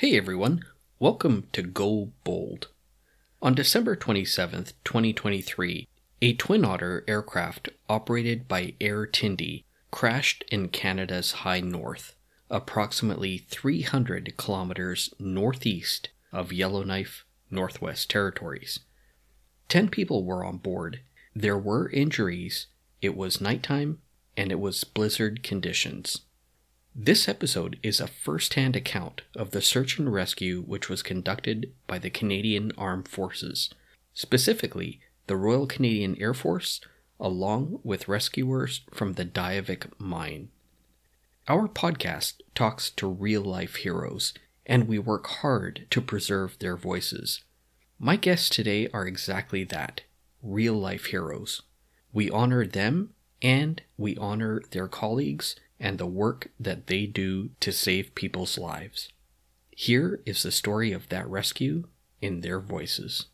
Hey everyone, welcome to Go Bold. On December 27, 2023, a Twin Otter aircraft operated by Air Tindi crashed in Canada's high north, approximately 300 kilometers northeast of Yellowknife, Northwest Territories. 10 people were on board, there were injuries, it was nighttime, and it was blizzard conditions. This episode is a first-hand account of the search and rescue which was conducted by the Canadian Armed Forces, specifically the Royal Canadian Air Force, along with rescuers from the Diavik Mine. Our podcast talks to real-life heroes, and we work hard to preserve their voices. My guests today are exactly that, real-life heroes. We honor them, and we honor their colleagues and the work that they do to save people's lives. Here is the story of that rescue in their voices.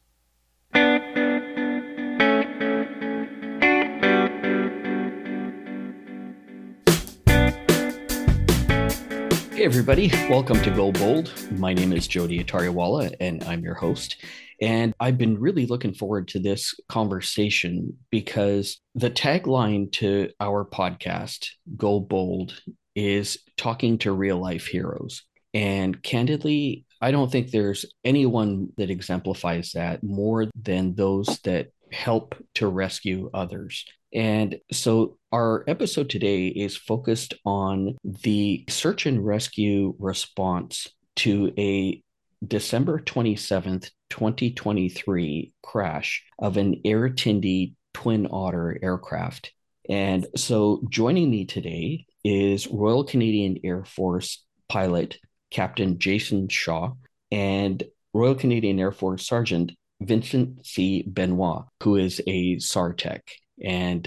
Hey everybody, welcome to Go Bold. My name is Jody Atariwala and I'm your host. And I've been really looking forward to this conversation because the tagline to our podcast, Go Bold, is talking to real life heroes. And candidly, I don't think there's anyone that exemplifies that more than those that help to rescue others. And so our episode today is focused on the search and rescue response to a December 27th, 2023 crash of an Air Tindi Twin Otter aircraft. And so joining me today is Royal Canadian Air Force pilot Captain Jason Shaw and Royal Canadian Air Force Sergeant Vincent C. Benoit, who is a SAR tech. And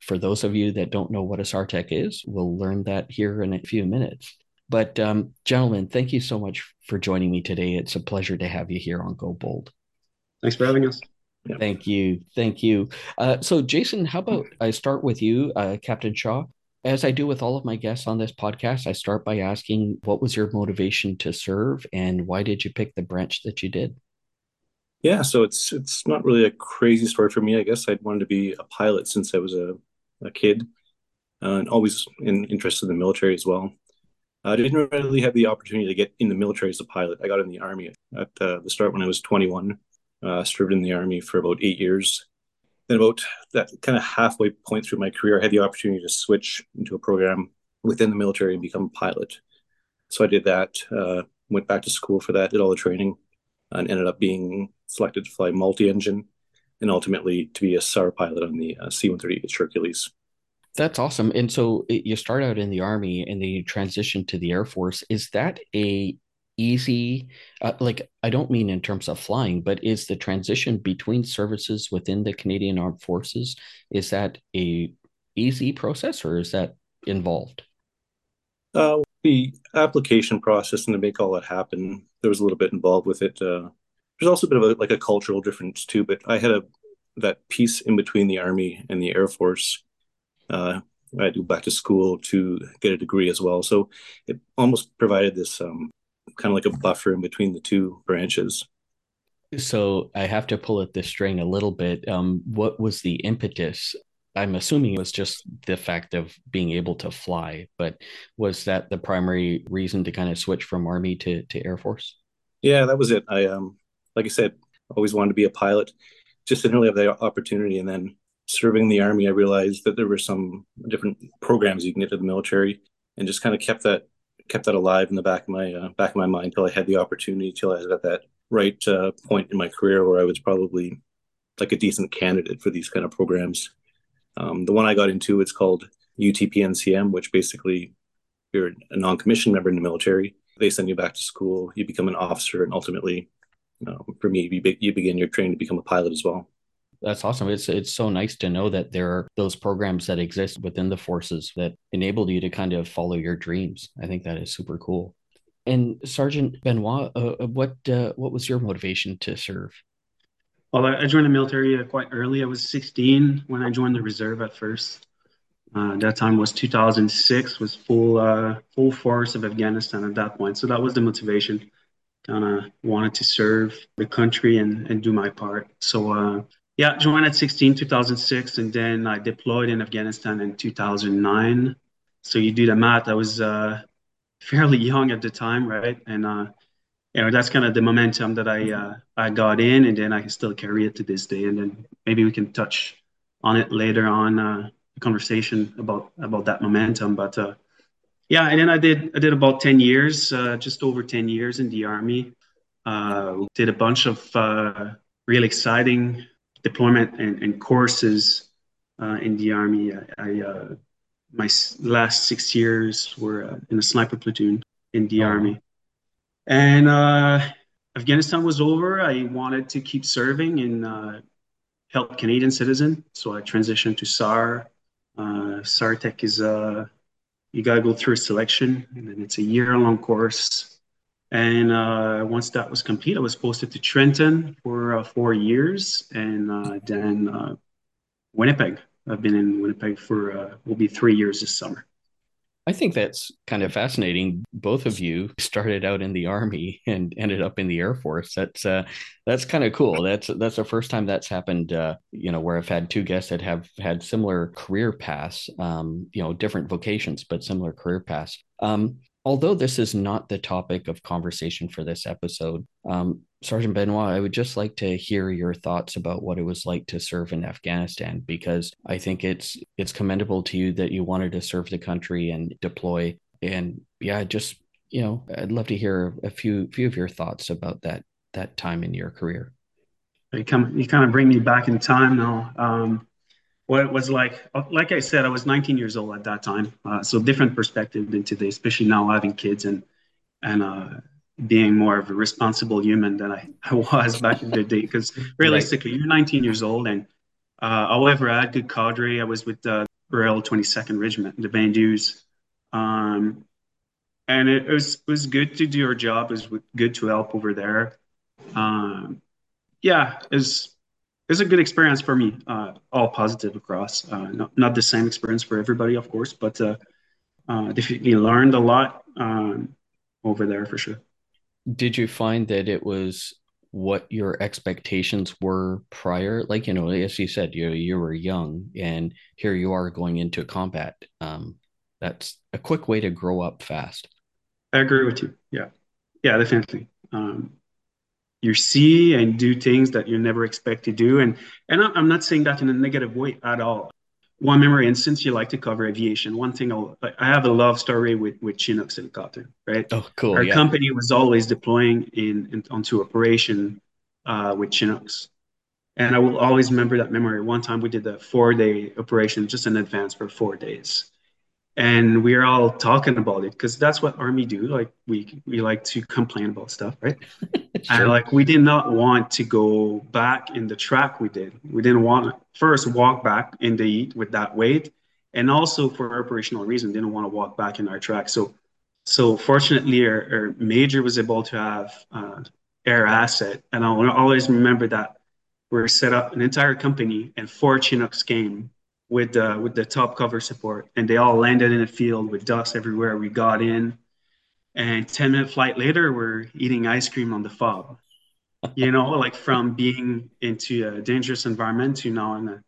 for those of you that don't know what a SAR tech is, we'll learn that here in a few minutes. But gentlemen, thank you so much for joining me today. It's a pleasure to have you here on Go Bold. Thanks for having us. Yeah. Thank you. Thank you. So Jason, how about I start with you, Captain Shaw? As I do with all of my guests on this podcast, I start by asking, what was your motivation to serve and why did you pick the branch that you did? Yeah, so it's not really a crazy story for me. I guess I'd wanted to be a pilot since I was a kid and always interested in the military as well. I didn't really have the opportunity to get in the military as a pilot. I got in the Army at the start when I was 21. Served in the Army for about 8 years. Then about that kind of halfway point through my career, I had the opportunity to switch into a program within the military and become a pilot. So I did that, went back to school for that, did all the training, and ended up being selected to fly multi-engine and ultimately to be a SAR pilot on the C-130H Hercules. That's awesome. And so you start out in the Army and then you transition to the Air Force. Is that a easy, like, I don't mean in terms of flying, but is the transition between services within the Canadian Armed Forces, is that a easy process or is that involved? The application process and to make all that happen, there was a little bit involved with it. There's also a bit of a cultural difference too, but I had that piece in between the Army and the Air Force. I do back to school to get a degree as well. So it almost provided this kind of like a buffer in between the two branches. So I have to pull at this string a little bit. What was the impetus? I'm assuming it was just the fact of being able to fly, but was that the primary reason to kind of switch from Army to Air Force? Yeah, that was it. I, like I said, always wanted to be a pilot, just didn't really have the opportunity. And then serving the Army, I realized that there were some different programs you can get to the military, and just kind of kept that alive in the back of my mind till I had the opportunity, till I was at that right point in my career where I was probably like a decent candidate for these kind of programs. The one I got into, it's called UTPNCM, which basically you're a non-commissioned member in the military. They send you back to school, you become an officer, and ultimately, for me, you begin your training to become a pilot as well. That's awesome. It's so nice to know that there are those programs that exist within the forces that enabled you to kind of follow your dreams. I think that is super cool. And Sergeant Benoit, what was your motivation to serve? Well, I joined the military quite early. I was 16 when I joined the reserve at first. That time was 2006, was full force of Afghanistan at that point. So that was the motivation. kind of wanted to serve the country and do my part. So, yeah, joined at 16, 2006, and then I deployed in Afghanistan in 2009. So you do the math, I was fairly young at the time, right? And that's kind of the momentum that I got in, and then I can still carry it to this day. And then maybe we can touch on it later on, the conversation about that momentum. But yeah, and then I did about 10 years, just over 10 years in the Army. Did a bunch of really exciting deployment and courses in the Army. I my last 6 years were in a sniper platoon in the Army. And Afghanistan was over. I wanted to keep serving and help Canadian citizens. So I transitioned to SAR. SAR tech is, you got to go through a selection, and then it's a year-long course. And once that was complete, I was posted to Trenton for 4 years, and then Winnipeg. I've been in Winnipeg for, will be 3 years this summer. I think that's kind of fascinating. Both of you started out in the Army and ended up in the Air Force. That's kind of cool. That's the first time that's happened, where I've had two guests that have had similar career paths, different vocations, but similar career paths. Although this is not the topic of conversation for this episode, Sergeant Benoit, I would just like to hear your thoughts about what it was like to serve in Afghanistan, because I think it's commendable to you that you wanted to serve the country and deploy. And yeah, just, I'd love to hear a few of your thoughts about that time in your career. You kind of bring me back in time now. What it was like I said, I was 19 years old at that time. So different perspective than today, especially now having kids and being more of a responsible human than I was back in the day, because realistically, right. You're 19 years old, and however, I had good cadre. I was with the Royal 22nd Regiment, the Vandoos, and it was good to do your job. It was good to help over there. Yeah, it was a good experience for me, all positive across. Not the same experience for everybody, of course, but definitely learned a lot over there for sure. Did you find that it was what your expectations were prior? Like, as you said, you were young, and here you are going into combat. That's a quick way to grow up fast. I agree with you. Yeah. Yeah, definitely. You see and do things that you never expect to do. And I'm not saying that in a negative way at all. One memory, and since you like to cover aviation, one thing I have a love story with Chinook's helicopter, right? Oh, cool. Our company was always deploying onto operation with Chinooks. And I will always remember that memory. One time we did a 4-day operation, just in advance for 4 days. And we're all talking about it because that's what Army do. Like we like to complain about stuff, right? Sure. And we did not want to go back in the track we did. We didn't want to first walk back in the heat with that weight. And also for operational reason, didn't want to walk back in our track. So fortunately our major was able to have air asset. And I'll always remember that we're set up an entire company and 4 Chinooks came with the top cover support. And they all landed in a field with dust everywhere. We got in. And 10-minute flight later, we're eating ice cream on the FOB. From being into a dangerous environment to now in a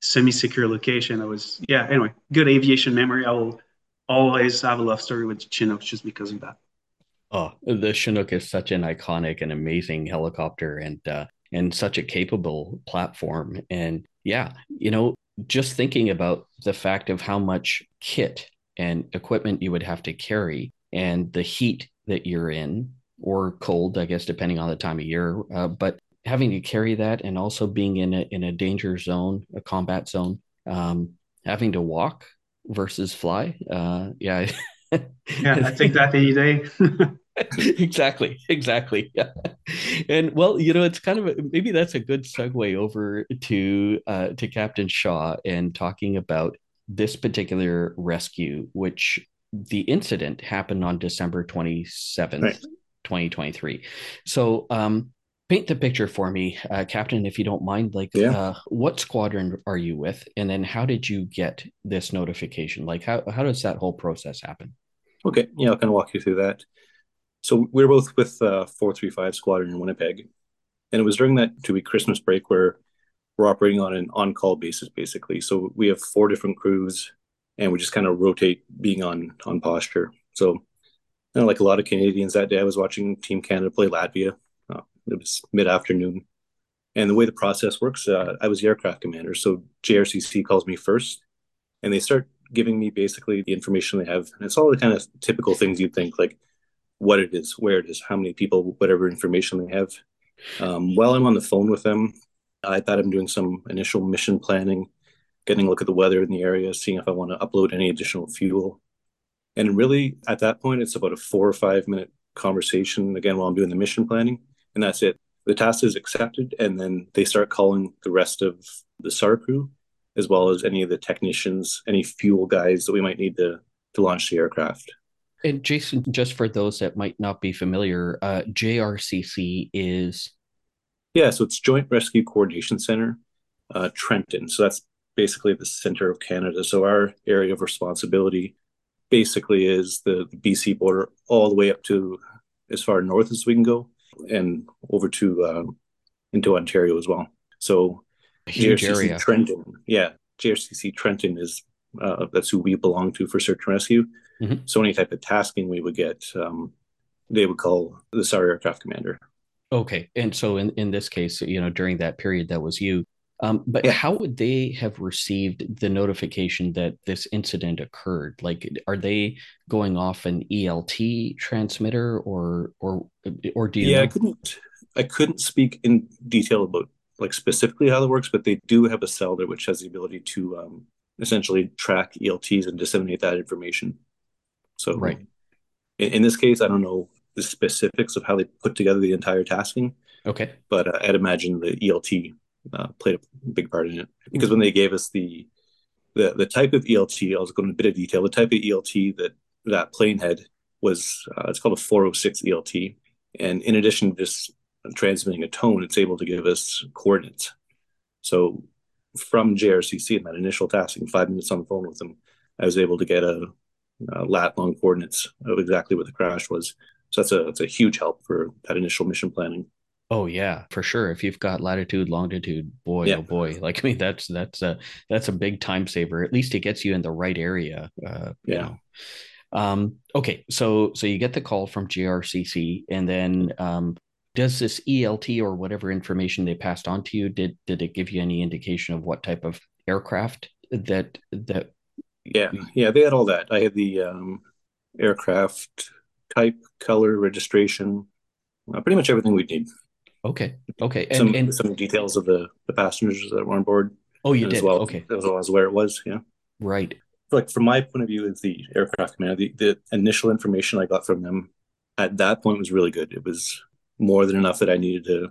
semi-secure location. Good aviation memory. I will always have a love story with Chinooks just because of that. Oh, the Chinook is such an iconic and amazing helicopter and such a capable platform. And yeah, just thinking about the fact of how much kit and equipment you would have to carry, and the heat that you're in, or cold, I guess, depending on the time of year. But having to carry that, and also being in a danger zone, a combat zone, having to walk versus fly. Yeah, I take that any day. Exactly. Yeah. And well, it's kind of maybe that's a good segue over to Captain Shaw and talking about this particular rescue, which. The incident happened on December 27th, right. 2023. So paint the picture for me, Captain, if you don't mind, what squadron are you with? And then how did you get this notification? How does that whole process happen? Okay. Yeah, I can walk you through that. So we were both with 435 Squadron in Winnipeg. And it was during that 2-week Christmas break where we're operating on an on-call basis, basically. So we have 4 different crews, and we just kind of rotate being on posture. So, you know, like a lot of Canadians that day, I was watching Team Canada play Latvia. It was mid-afternoon. And the way the process works, I was the aircraft commander. So JRCC calls me first, and they start giving me basically the information they have. And it's all the kind of typical things you'd think, like what it is, where it is, how many people, whatever information they have. While I'm on the phone with them, I thought I'm doing some initial mission planning, getting a look at the weather in the area, seeing if I want to upload any additional fuel. And really, at that point, it's about a 4 or 5 minute conversation, again, while I'm doing the mission planning, and that's it. The task is accepted, and then they start calling the rest of the SAR crew, as well as any of the technicians, any fuel guys that we might need to launch the aircraft. And Jason, just for those that might not be familiar, JRCC is? Yeah, so it's Joint Rescue Coordination Centre, Trenton. So that's basically the centre of Canada. So our area of responsibility basically is the BC border all the way up to as far north as we can go and over to into Ontario as well. So huge JRCC area. Trenton, yeah, JRCC Trenton is that's who we belong to for search and rescue. Mm-hmm. So any type of tasking we would get, they would call the SAR aircraft commander. Okay. And so in this case, you know, during that period, that was you. But yeah. How would they have received the notification that this incident occurred? Like, are they going off an ELT transmitter or do you know? I couldn't speak in detail about like specifically how that works, but they do have a cell there which has the ability to essentially track ELTs and disseminate that information. So right. In this case, I don't know the specifics of how they put together the entire tasking. Okay. But I'd imagine the ELT played a big part in it. Because when they gave us the type of ELT, I'll go into a bit of detail, the type of ELT that plane had was, it's called a 406 ELT. And in addition to just transmitting a tone, it's able to give us coordinates. So from JRCC in that initial tasking, 5 minutes on the phone with them, I was able to get a lat-long coordinates of exactly where the crash was. So that's a huge help for that initial mission planning. Oh yeah, for sure. If you've got latitude, longitude, boy, yeah. Oh boy, like I mean, that's a big time saver. At least it gets you in the right area. Yeah. You know. Okay, so you get the call from JRCC, and then does this ELT or whatever information they passed on to you, did it give you any indication of what type of aircraft that? Yeah, they had all that. I had the aircraft type, color, registration, pretty much everything we'd need. Okay, and some details of the passengers that were on board. Oh, you did as well. Okay, as well as where it was. Yeah, right. Like from my point of view as the aircraft commander, the initial information I got from them at that point was really good. It was more than enough that I needed to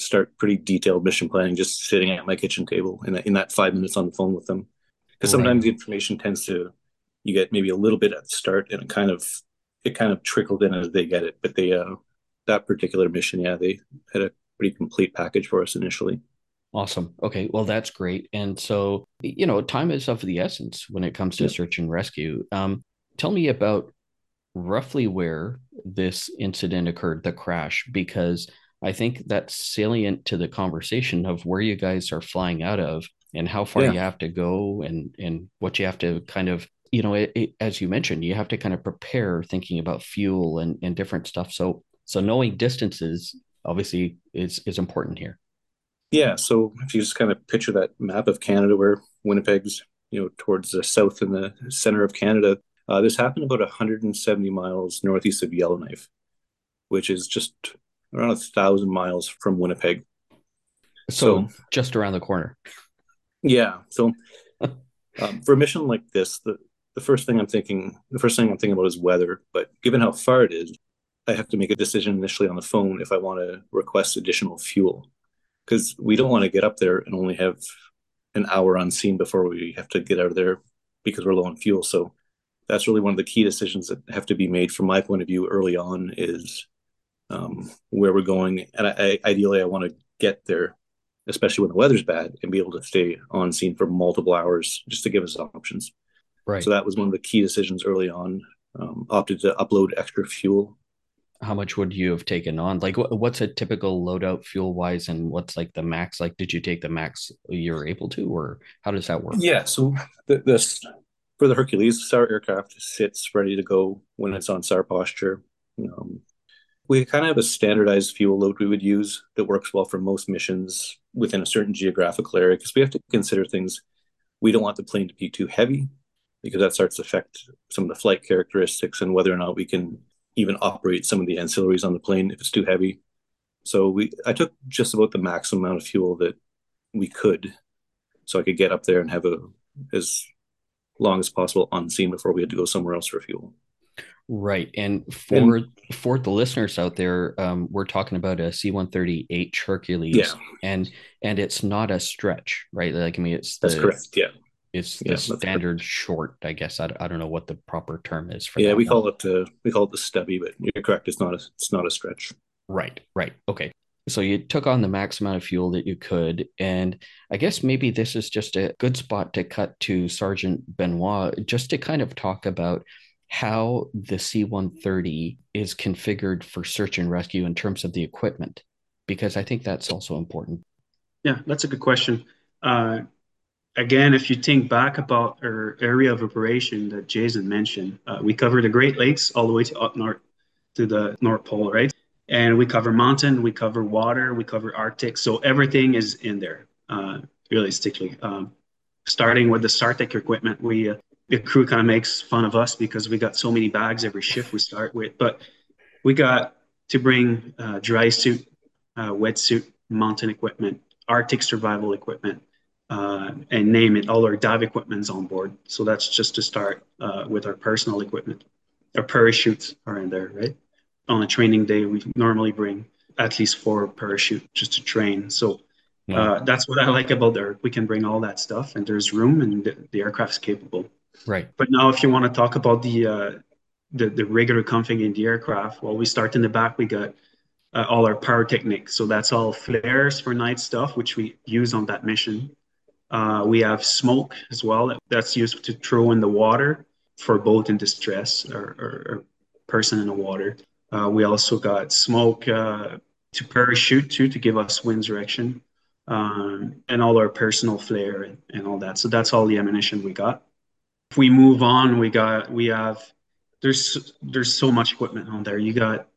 start pretty detailed mission planning, just sitting at my kitchen table in that 5 minutes on the phone with them. Because sometimes right. The information tends to, you get maybe a little bit at the start and it kind of trickled in as they get it. But they, that particular mission, yeah, they had a pretty complete package for us initially. Awesome. Okay. Well, that's great. And so, you know, time is of the essence when it comes to search and rescue. Tell me about roughly where this incident occurred, the crash, because I think that's salient to the conversation of where you guys are flying out of and how far you have to go and what you have to kind of, you know, it, as you mentioned, you have to kind of prepare thinking about fuel and different stuff. So knowing distances obviously is important here. Yeah. So if you just kind of picture that map of Canada where Winnipeg's, you know, towards the south and the center of Canada, this happened about 170 miles northeast of Yellowknife, which is just around 1,000 miles from Winnipeg. So just around the corner. Yeah. So for a mission like this, the first thing I'm thinking about is weather, but given how far it is, I have to make a decision initially on the phone if I want to request additional fuel, because we don't want to get up there and only have an hour on scene before we have to get out of there because we're low on fuel. So that's really one of the key decisions that have to be made from my point of view early on is where we're going. And I ideally want to get there, especially when the weather's bad, and be able to stay on scene for multiple hours just to give us options. Right. So that was one of the key decisions early on. Opted to upload extra fuel. how much would you have taken on? Like, what's a typical loadout fuel wise, and what's like the max? Like, did you take the max you're able to, or how does that work? Yeah, so for the Hercules, SAR aircraft sits ready to go when it's on SAR posture. We kind of have a standardized fuel load we would use that works well for most missions within a certain geographical area, because we have to consider things. We don't want the plane to be too heavy, because that starts to affect some of the flight characteristics and whether or not we can even operate some of the ancillaries on the plane if it's too heavy. So I took just about the maximum amount of fuel that we could, so I could get up there and have as long as possible on scene before we had to go somewhere else for fuel. Right. And for the listeners out there, we're talking about a C-130H Hercules, and it's not a stretch, right? Like, I mean, that's correct. Yeah. It's the standard short, I guess. I don't know what the proper term is for that. We call it the stubby, but you're correct. It's not a stretch. Right. Okay. So you took on the max amount of fuel that you could. And I guess maybe this is just a good spot to cut to Sergeant Benoit, just to kind of talk about how the C-130 is configured for search and rescue in terms of the equipment, because I think that's also important. Yeah, that's a good question. Again, if you think back about our area of operation that Jason mentioned, we cover the Great Lakes all the way to up north to the North Pole, right? And we cover mountain, we cover water, we cover Arctic. So everything is in there, realistically. Starting with the SAR tech equipment, the crew kind of makes fun of us because we got so many bags every shift we start with. But we got to bring dry suit, wetsuit, mountain equipment, Arctic survival equipment, and name it, all our dive equipment's on board. So that's just to start with our personal equipment. Our parachutes are in there, right? On a training day, we normally bring at least 4 parachutes just to train. So that's what I like about there. We can bring all that stuff, and there's room, and the aircraft's capable. Right. But now if you want to talk about the regular config in the aircraft, well, we start in the back, we got all our pyrotechnic. So that's all flares for night stuff, which we use on that mission. We have smoke as well. That's used to throw in the water for boat in distress or person in the water. We also got smoke to parachute to give us wind direction, and all our personal flare and all that. So that's all the ammunition we got. If we move on, there's so much equipment on there. You got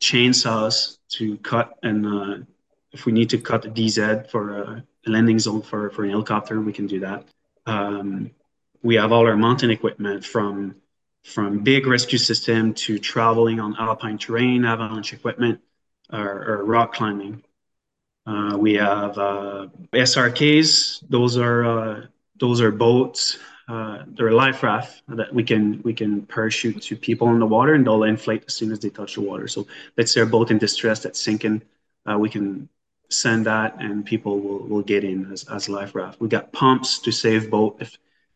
chainsaws to cut, and if we need to cut the DZ for a landing zone for an helicopter, we can do that. We have all our mountain equipment from big rescue system to traveling on alpine terrain, avalanche equipment, or rock climbing. We have SRKs. Those are boats. They're a life raft that we can parachute to people in the water, and they'll inflate as soon as they touch the water. So let's say a boat in distress that's sinking, we can send that, and people will get in as life raft. We got pumps to save boat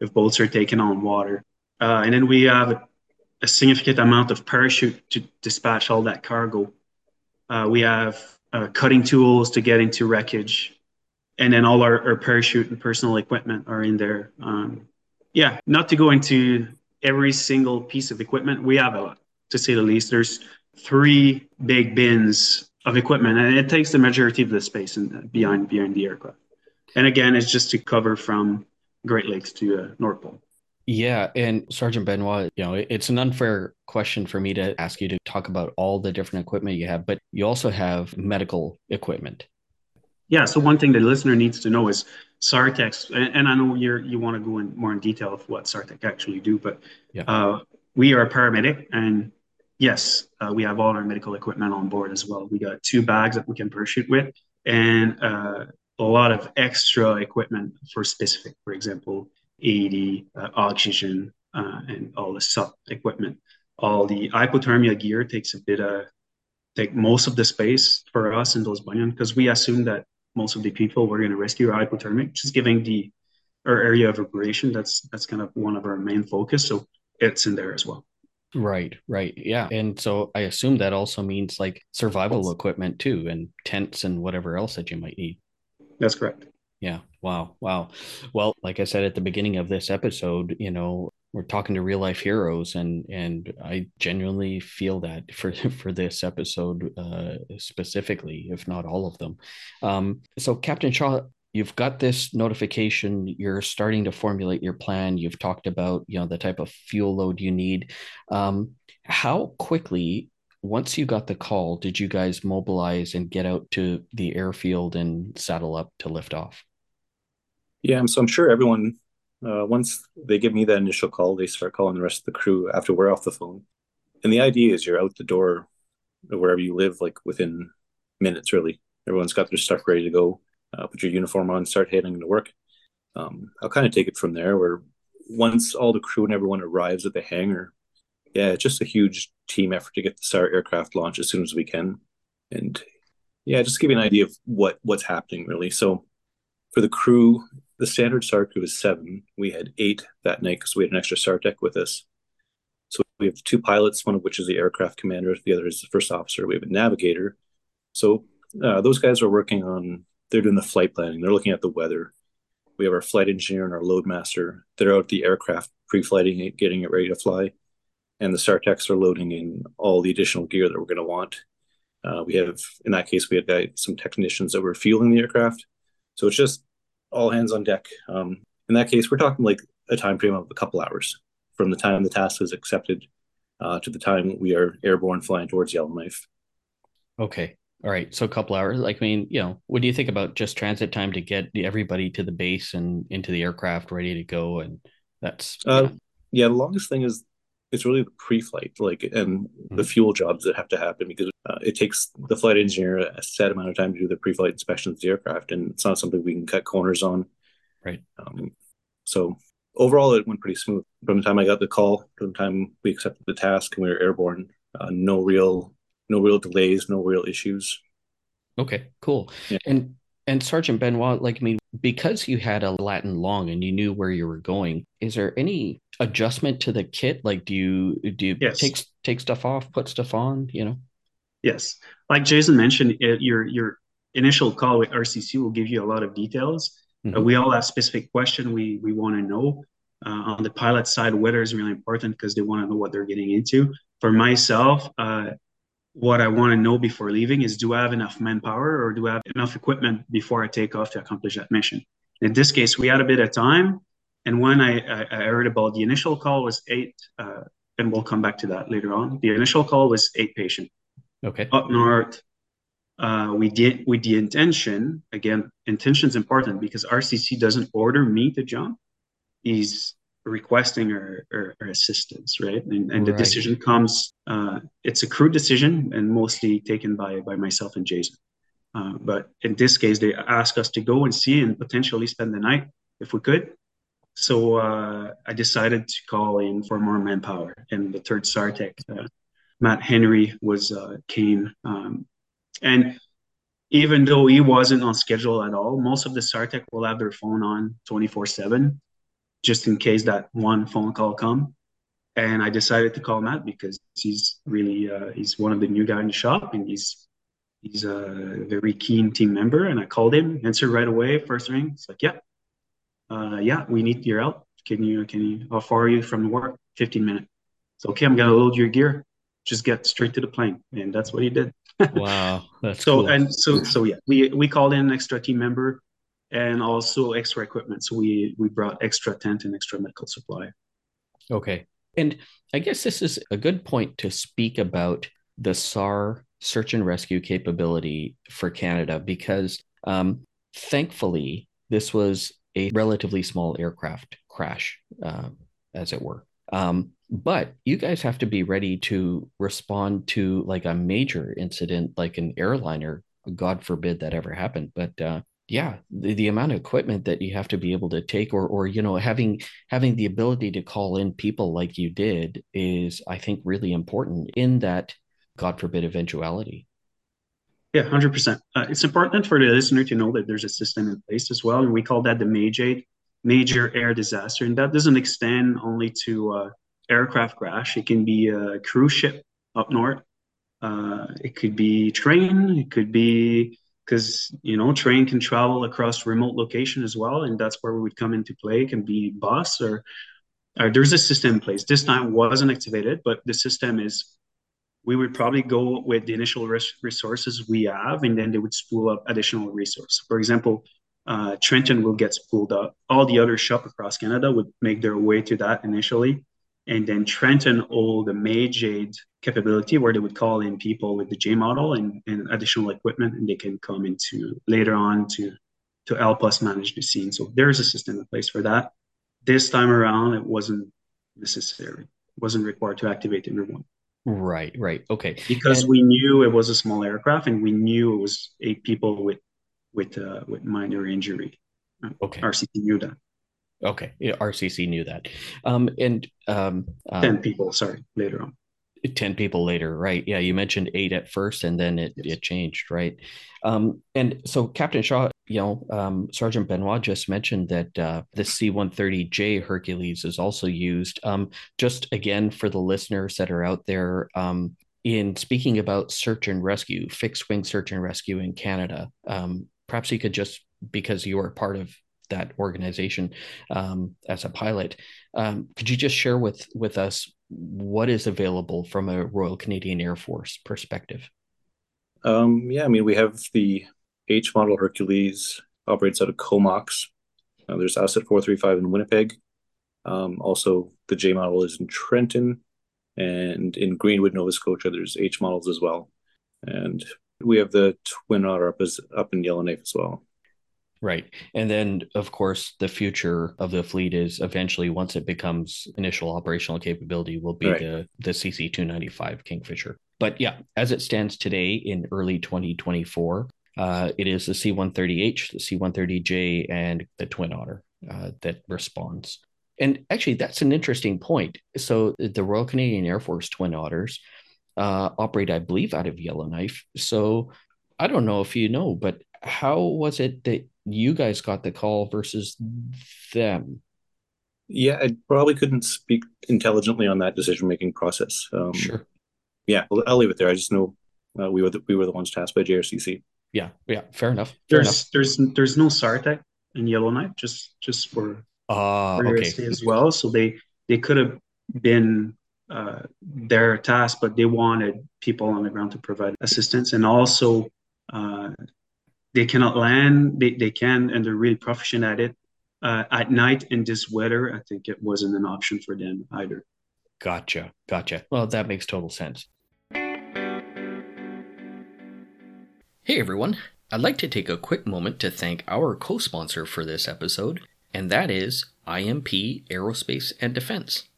if boats are taken on water, and then we have a significant amount of parachute to dispatch all that cargo. We have cutting tools to get into wreckage, and then all our parachute and personal equipment are in there. Yeah, not to go into every single piece of equipment. We have a lot, to say the least. There's 3 big bins of equipment, and it takes the majority of the space behind the aircraft. And again, it's just to cover from Great Lakes to North Pole. Yeah, and Sergeant Benoit, it's an unfair question for me to ask you to talk about all the different equipment you have, but you also have medical equipment. Yeah, so one thing the listener needs to know is SAR tech, and I know you want to go in more in detail of what SAR tech actually do, but we are a paramedic, and yes, we have all our medical equipment on board as well. We got 2 bags that we can parachute with, and a lot of extra equipment for specific, for example, AED, oxygen, and all the sub equipment. All the hypothermia gear take most of the space for us in those bunions, because we assume that most of the people we're going to rescue are hypothermic, just giving our area of operation. That's kind of one of our main focus. So it's in there as well. Right. Yeah. And so I assume that also means like survival equipment too, and tents and whatever else that you might need. That's correct. Yeah. Wow. Well, like I said at the beginning of this episode, we're talking to real life heroes, and I genuinely feel that for this episode specifically, if not all of them. So Captain Shaw, you've got this notification, you're starting to formulate your plan. You've talked about, you know, the type of fuel load you need. How quickly, once you got the call, did you guys mobilize and get out to the airfield and saddle up to lift off? Yeah, so I'm sure everyone, once they give me that initial call, they start calling the rest of the crew after we're off the phone. And the idea is you're out the door wherever you live, like within minutes, really. Everyone's got their stuff ready to go. Put your uniform on, start heading to work. I'll kind of take it from there, where once all the crew and everyone arrives at the hangar, yeah, it's just a huge team effort to get the SAR aircraft launched as soon as we can. And yeah, just give you an idea of what's happening, really. So for the crew, the standard SAR crew is 7. We had 8 that night because we had an extra SAR tech with us. So we have 2 pilots, one of which is the aircraft commander, the other is the first officer. We have a navigator. So those guys are working on, they're doing the flight planning. They're looking at the weather. We have our flight engineer and our loadmaster. They're out the aircraft, pre-flighting it, getting it ready to fly. And the SAR techs are loading in all the additional gear that we're going to want. We have, in that case, we had some technicians that were fueling the aircraft. So it's just all hands on deck. In that case, we're talking like a time frame of a couple hours from the time the task is accepted to the time we are airborne flying towards Yellowknife. Okay. All right. So a couple hours, what do you think about just transit time to get everybody to the base and into the aircraft ready to go? And that's. The longest thing is it's really the pre-flight, and the fuel jobs that have to happen, because it takes the flight engineer a set amount of time to do the pre-flight inspections of the aircraft. And it's not something we can cut corners on. Right. So overall, it went pretty smooth from the time I got the call to the time we accepted the task and we were airborne. No real delays, no real issues. Okay, cool. Yeah. And Sergeant Benoit, because you had a Latin long and you knew where you were going, is there any adjustment to the kit? Do you yes. take stuff off, put stuff on? Yes, like Jason mentioned, your initial call with RCC will give you a lot of details. Mm-hmm. We all have specific questions we want to know. On the pilot side, weather is really important because they want to know what they're getting into. For myself, what I want to know before leaving is, do I have enough manpower or do I have enough equipment before I take off to accomplish that mission? In this case, we had a bit of time. And when I heard about the initial call was 8, and we'll come back to that later on. The initial call was 8 patients. Okay. Up north, we did with the intention. Again, intention is important because RCC doesn't order me to jump. He's requesting or assistance, right? And the decision comes, it's a crew decision and mostly taken by myself and Jason. But in this case, they asked us to go and see and potentially spend the night if we could. So I decided to call in for more manpower. And the 3rd SAR tech, Matt Henry, came. And even though he wasn't on schedule at all, most of the SAR tech will have their phone on 24/7. Just in case that one phone call come. And I decided to call Matt because he's really, he's one of the new guys in the shop and he's a very keen team member. And I called him, answered right away, first ring. It's like, we need your help. Can you, how far are you from the work? 15 minutes. It's okay, I'm gonna load your gear. Just get straight to the plane. And that's what he did. Wow, that's cool. We called in an extra team member. And also extra equipment. So we brought extra tent and extra medical supply. Okay. And I guess this is a good point to speak about the SAR search and rescue capability for Canada, because thankfully, this was a relatively small aircraft crash, as it were. But you guys have to be ready to respond to a major incident, like an airliner. God forbid that ever happened. But the amount of equipment that you have to be able to take or having the ability to call in people like you did is, I think, really important in that, God forbid, eventuality. Yeah, 100%. It's important for the listener to know that there's a system in place as well. And we call that the major air disaster. And that doesn't extend only to aircraft crash. It can be a cruise ship up north. It could be train. It could be... because, train can travel across remote location as well. And that's where we would come into play. It can be bus or there's a system in place. This time wasn't activated, but the system is, we would probably go with the initial resources we have, and then they would spool up additional resources. For example, Trenton will get spooled up. All the other shops across Canada would make their way to that initially. And then Trenton all the MayJade capability, where they would call in people with the J model and additional equipment, and they can come into later on to help us manage the scene. So there's a system in place for that. This time around, it wasn't necessary. It wasn't required to activate everyone. Right, right. Okay. Because we knew it was a small aircraft, and we knew it was 8 people with minor injury. Okay. RCC knew that. Okay. Yeah, RCC knew that. 10 people, sorry, later on. 10 people later, right? Yeah, you mentioned 8 at first, and then it changed, right? And so Captain Shaw, Sergeant Benoit just mentioned that the C-130J Hercules is also used. Just again, for the listeners that are out there, in speaking about search and rescue, fixed wing search and rescue in Canada, perhaps you could just, because you are part of that organization as a pilot, could you just share with us what is available from a Royal Canadian Air Force perspective? We have the H model Hercules, operates out of Comox. There's Asset 435 in Winnipeg. Also, the J model is in Trenton, and in Greenwood, Nova Scotia, there's H models as well. And we have the Twin Otter up in Yellowknife as well. Right. And then, of course, the future of the fleet is eventually, once it becomes initial operational capability, will be the CC-295 Kingfisher. But yeah, as it stands today in early 2024, it is the C-130H, the C-130J, and the Twin Otter that responds. And actually, that's an interesting point. So the Royal Canadian Air Force Twin Otters operate, I believe, out of Yellowknife. So I don't know if you know, but how was it that you guys got the call versus them? Yeah, I probably couldn't speak intelligently on that decision-making process. Sure. Yeah, I'll leave it there. I just know we were the ones tasked by JRCC. Yeah, fair enough. There's no SAR tech in Yellowknife, just for RSA as well. So they could have been their task, but they wanted people on the ground to provide assistance, and also they cannot land. They can, and they're really proficient at it. At night in this weather, I think it wasn't an option for them either. Gotcha. Well, that makes total sense. Hey everyone, I'd like to take a quick moment to thank our co-sponsor for this episode, and that is IMP Aerospace and Defense.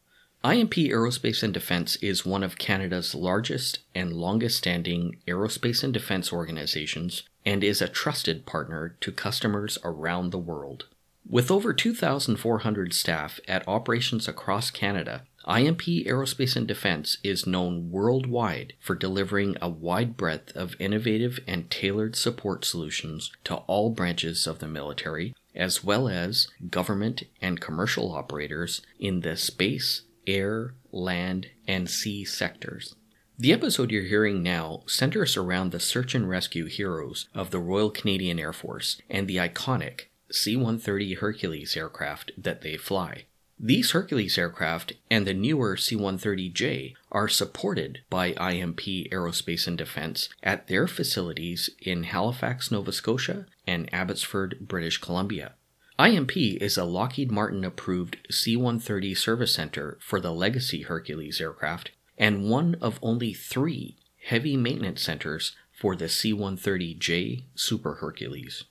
IMP Aerospace and Defense is one of Canada's largest and longest-standing aerospace and defense organizations, and is a trusted partner to customers around the world. With over 2,400 staff at operations across Canada, IMP Aerospace and Defense is known worldwide for delivering a wide breadth of innovative and tailored support solutions to all branches of the military, as well as government and commercial operators in the space, air, land, and sea sectors. The episode you're hearing now centers around the search and rescue heroes of the Royal Canadian Air Force and the iconic C-130 Hercules aircraft that they fly. These Hercules aircraft and the newer C-130J are supported by IMP Aerospace and Defense at their facilities in Halifax, Nova Scotia and Abbotsford, British Columbia. IMP is a Lockheed Martin-approved C-130 service center for the legacy Hercules aircraft and one of only 3 heavy maintenance centers for the C-130J Super Hercules.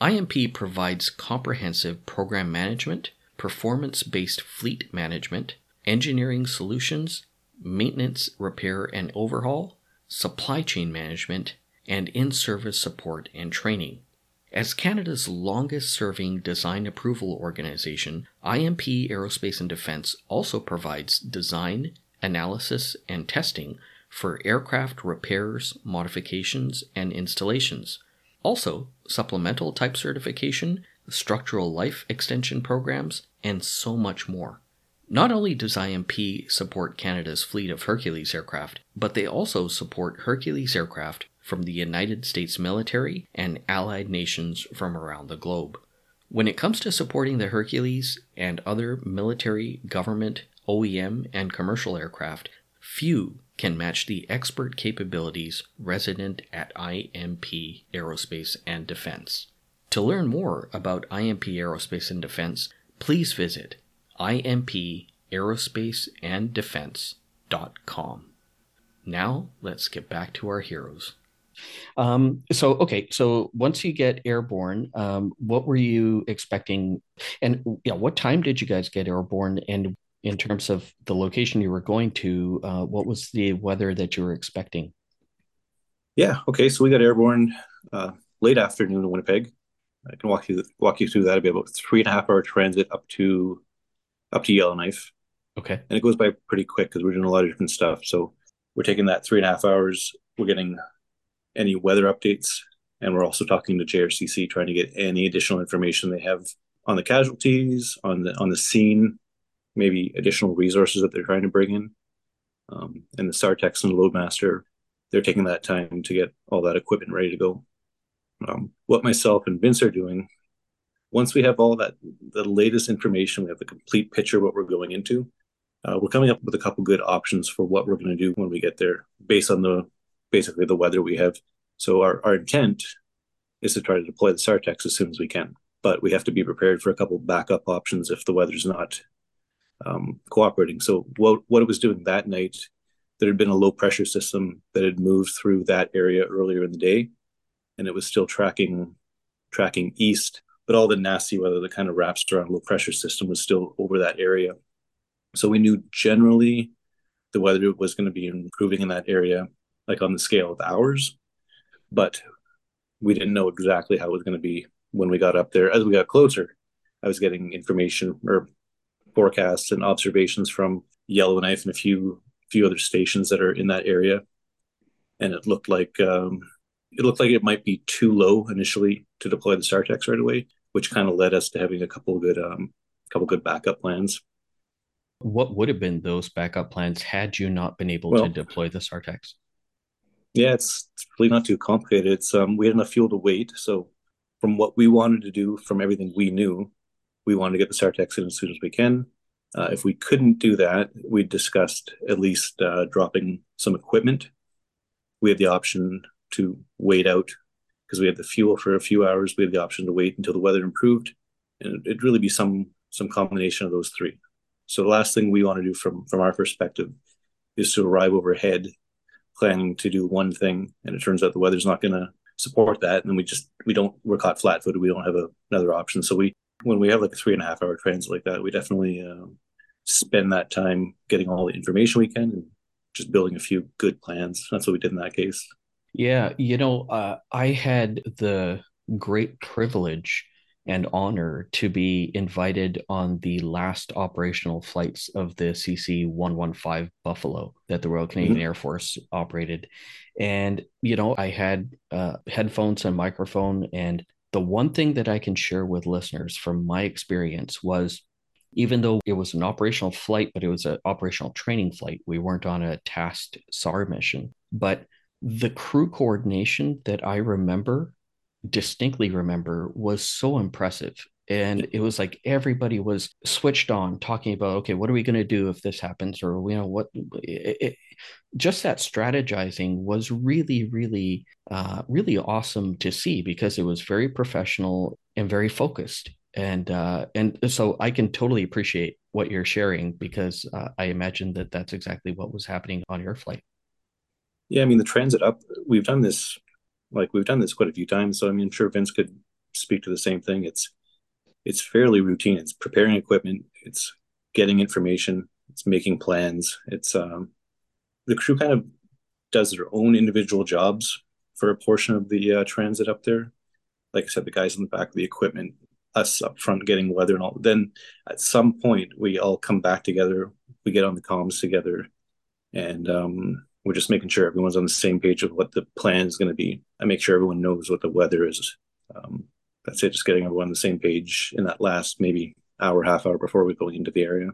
IMP provides comprehensive program management, performance-based fleet management, engineering solutions, maintenance, repair and overhaul, supply chain management, and in-service support and training. As Canada's longest-serving design approval organization, IMP Aerospace and Defense also provides design, analysis, and testing for aircraft repairs, modifications, and installations. Also, supplemental type certification, structural life extension programs, and so much more. Not only does IMP support Canada's fleet of Hercules aircraft, but they also support Hercules aircraft from the United States military and allied nations from around the globe. When it comes to supporting the Hercules and other military, government, OEM, and commercial aircraft, few can match the expert capabilities resident at IMP Aerospace and Defense. To learn more about IMP Aerospace and Defense, please visit IMPaerospaceanddefense.com. Now, let's get back to our heroes. So once you get airborne, what were you expecting? And what time did you guys get airborne? And in terms of the location you were going to, what was the weather that you were expecting? Yeah, okay, so we got airborne late afternoon in Winnipeg. I can walk you through that. It'll be about 3.5 hour transit up to Yellowknife. Okay. And it goes by pretty quick because we're doing a lot of different stuff. So we're taking that 3.5 hours. We're getting any weather updates, and we're also talking to JRCC, trying to get any additional information they have on the casualties, on the scene, maybe additional resources that they're trying to bring in. And the SAR techs and the Loadmaster, they're taking that time to get all that equipment ready to go. What myself and Vince are doing, once we have all that, the latest information, we have the complete picture of what we're going into, we're coming up with a couple good options for what we're going to do when we get there based on basically the weather we have. So our intent is to try to deploy the SAR techs as soon as we can, but we have to be prepared for a couple backup options if the weather's not cooperating. So what it was doing that night, there had been a low pressure system that had moved through that area earlier in the day, and it was still tracking east, but all the nasty weather that kind of wraps around low pressure system was still over that area. So we knew generally the weather was going to be improving in that area, like on the scale of hours, but we didn't know exactly how it was going to be when we got up there. As we got closer, I was getting information or forecasts and observations from Yellowknife and a few other stations that are in that area, and it looked like it might be too low initially to deploy the SAR techs right away, which kind of led us to having a couple good backup plans. What would have been those backup plans had you not been able to deploy the SAR techs? Yeah, it's really not too complicated. It's we had enough fuel to wait. So from what we wanted to do, from everything we knew, we wanted to get the SAR techs in as soon as we can. If we couldn't do that, we discussed at least dropping some equipment. We had the option to wait out because we had the fuel for a few hours. We had the option to wait until the weather improved. And it'd really be some combination of those three. So the last thing we want to do from our perspective is to arrive overhead planning to do one thing, and it turns out the weather's not going to support that, and we're caught flat-footed. We don't have another option. So when we have like a 3.5 hour transit like that, we definitely spend that time getting all the information we can and just building a few good plans. That's what we did in that case. Yeah, I had the great privilege and honor to be invited on the last operational flights of the CC-115 Buffalo that the Royal Canadian Air Force operated. And, I had headphones and microphone. And the one thing that I can share with listeners from my experience was, even though it was an operational flight, but it was an operational training flight, we weren't on a tasked SAR mission. But the crew coordination that I distinctly remember was so impressive, and it was like everybody was switched on talking about, okay, what are we going to do if this happens, or just that strategizing was really awesome to see, because it was very professional and very focused, and so I can totally appreciate what you're sharing, because I imagine that that's exactly what was happening on your flight. Yeah, I mean, the transit up, we've done this quite a few times, so I mean, sure Vince could speak to the same thing. It's fairly routine. It's preparing equipment, it's getting information, it's making plans. It's the crew kind of does their own individual jobs for a portion of the transit up there. Like I said, the guys in the back of the equipment, us up front getting weather and all. Then at some point we all come back together. We get on the comms together, and we're just making sure everyone's on the same page of what the plan is going to be. I make sure everyone knows what the weather is. That's it, just getting everyone on the same page in that last maybe hour, half hour before we go into the area.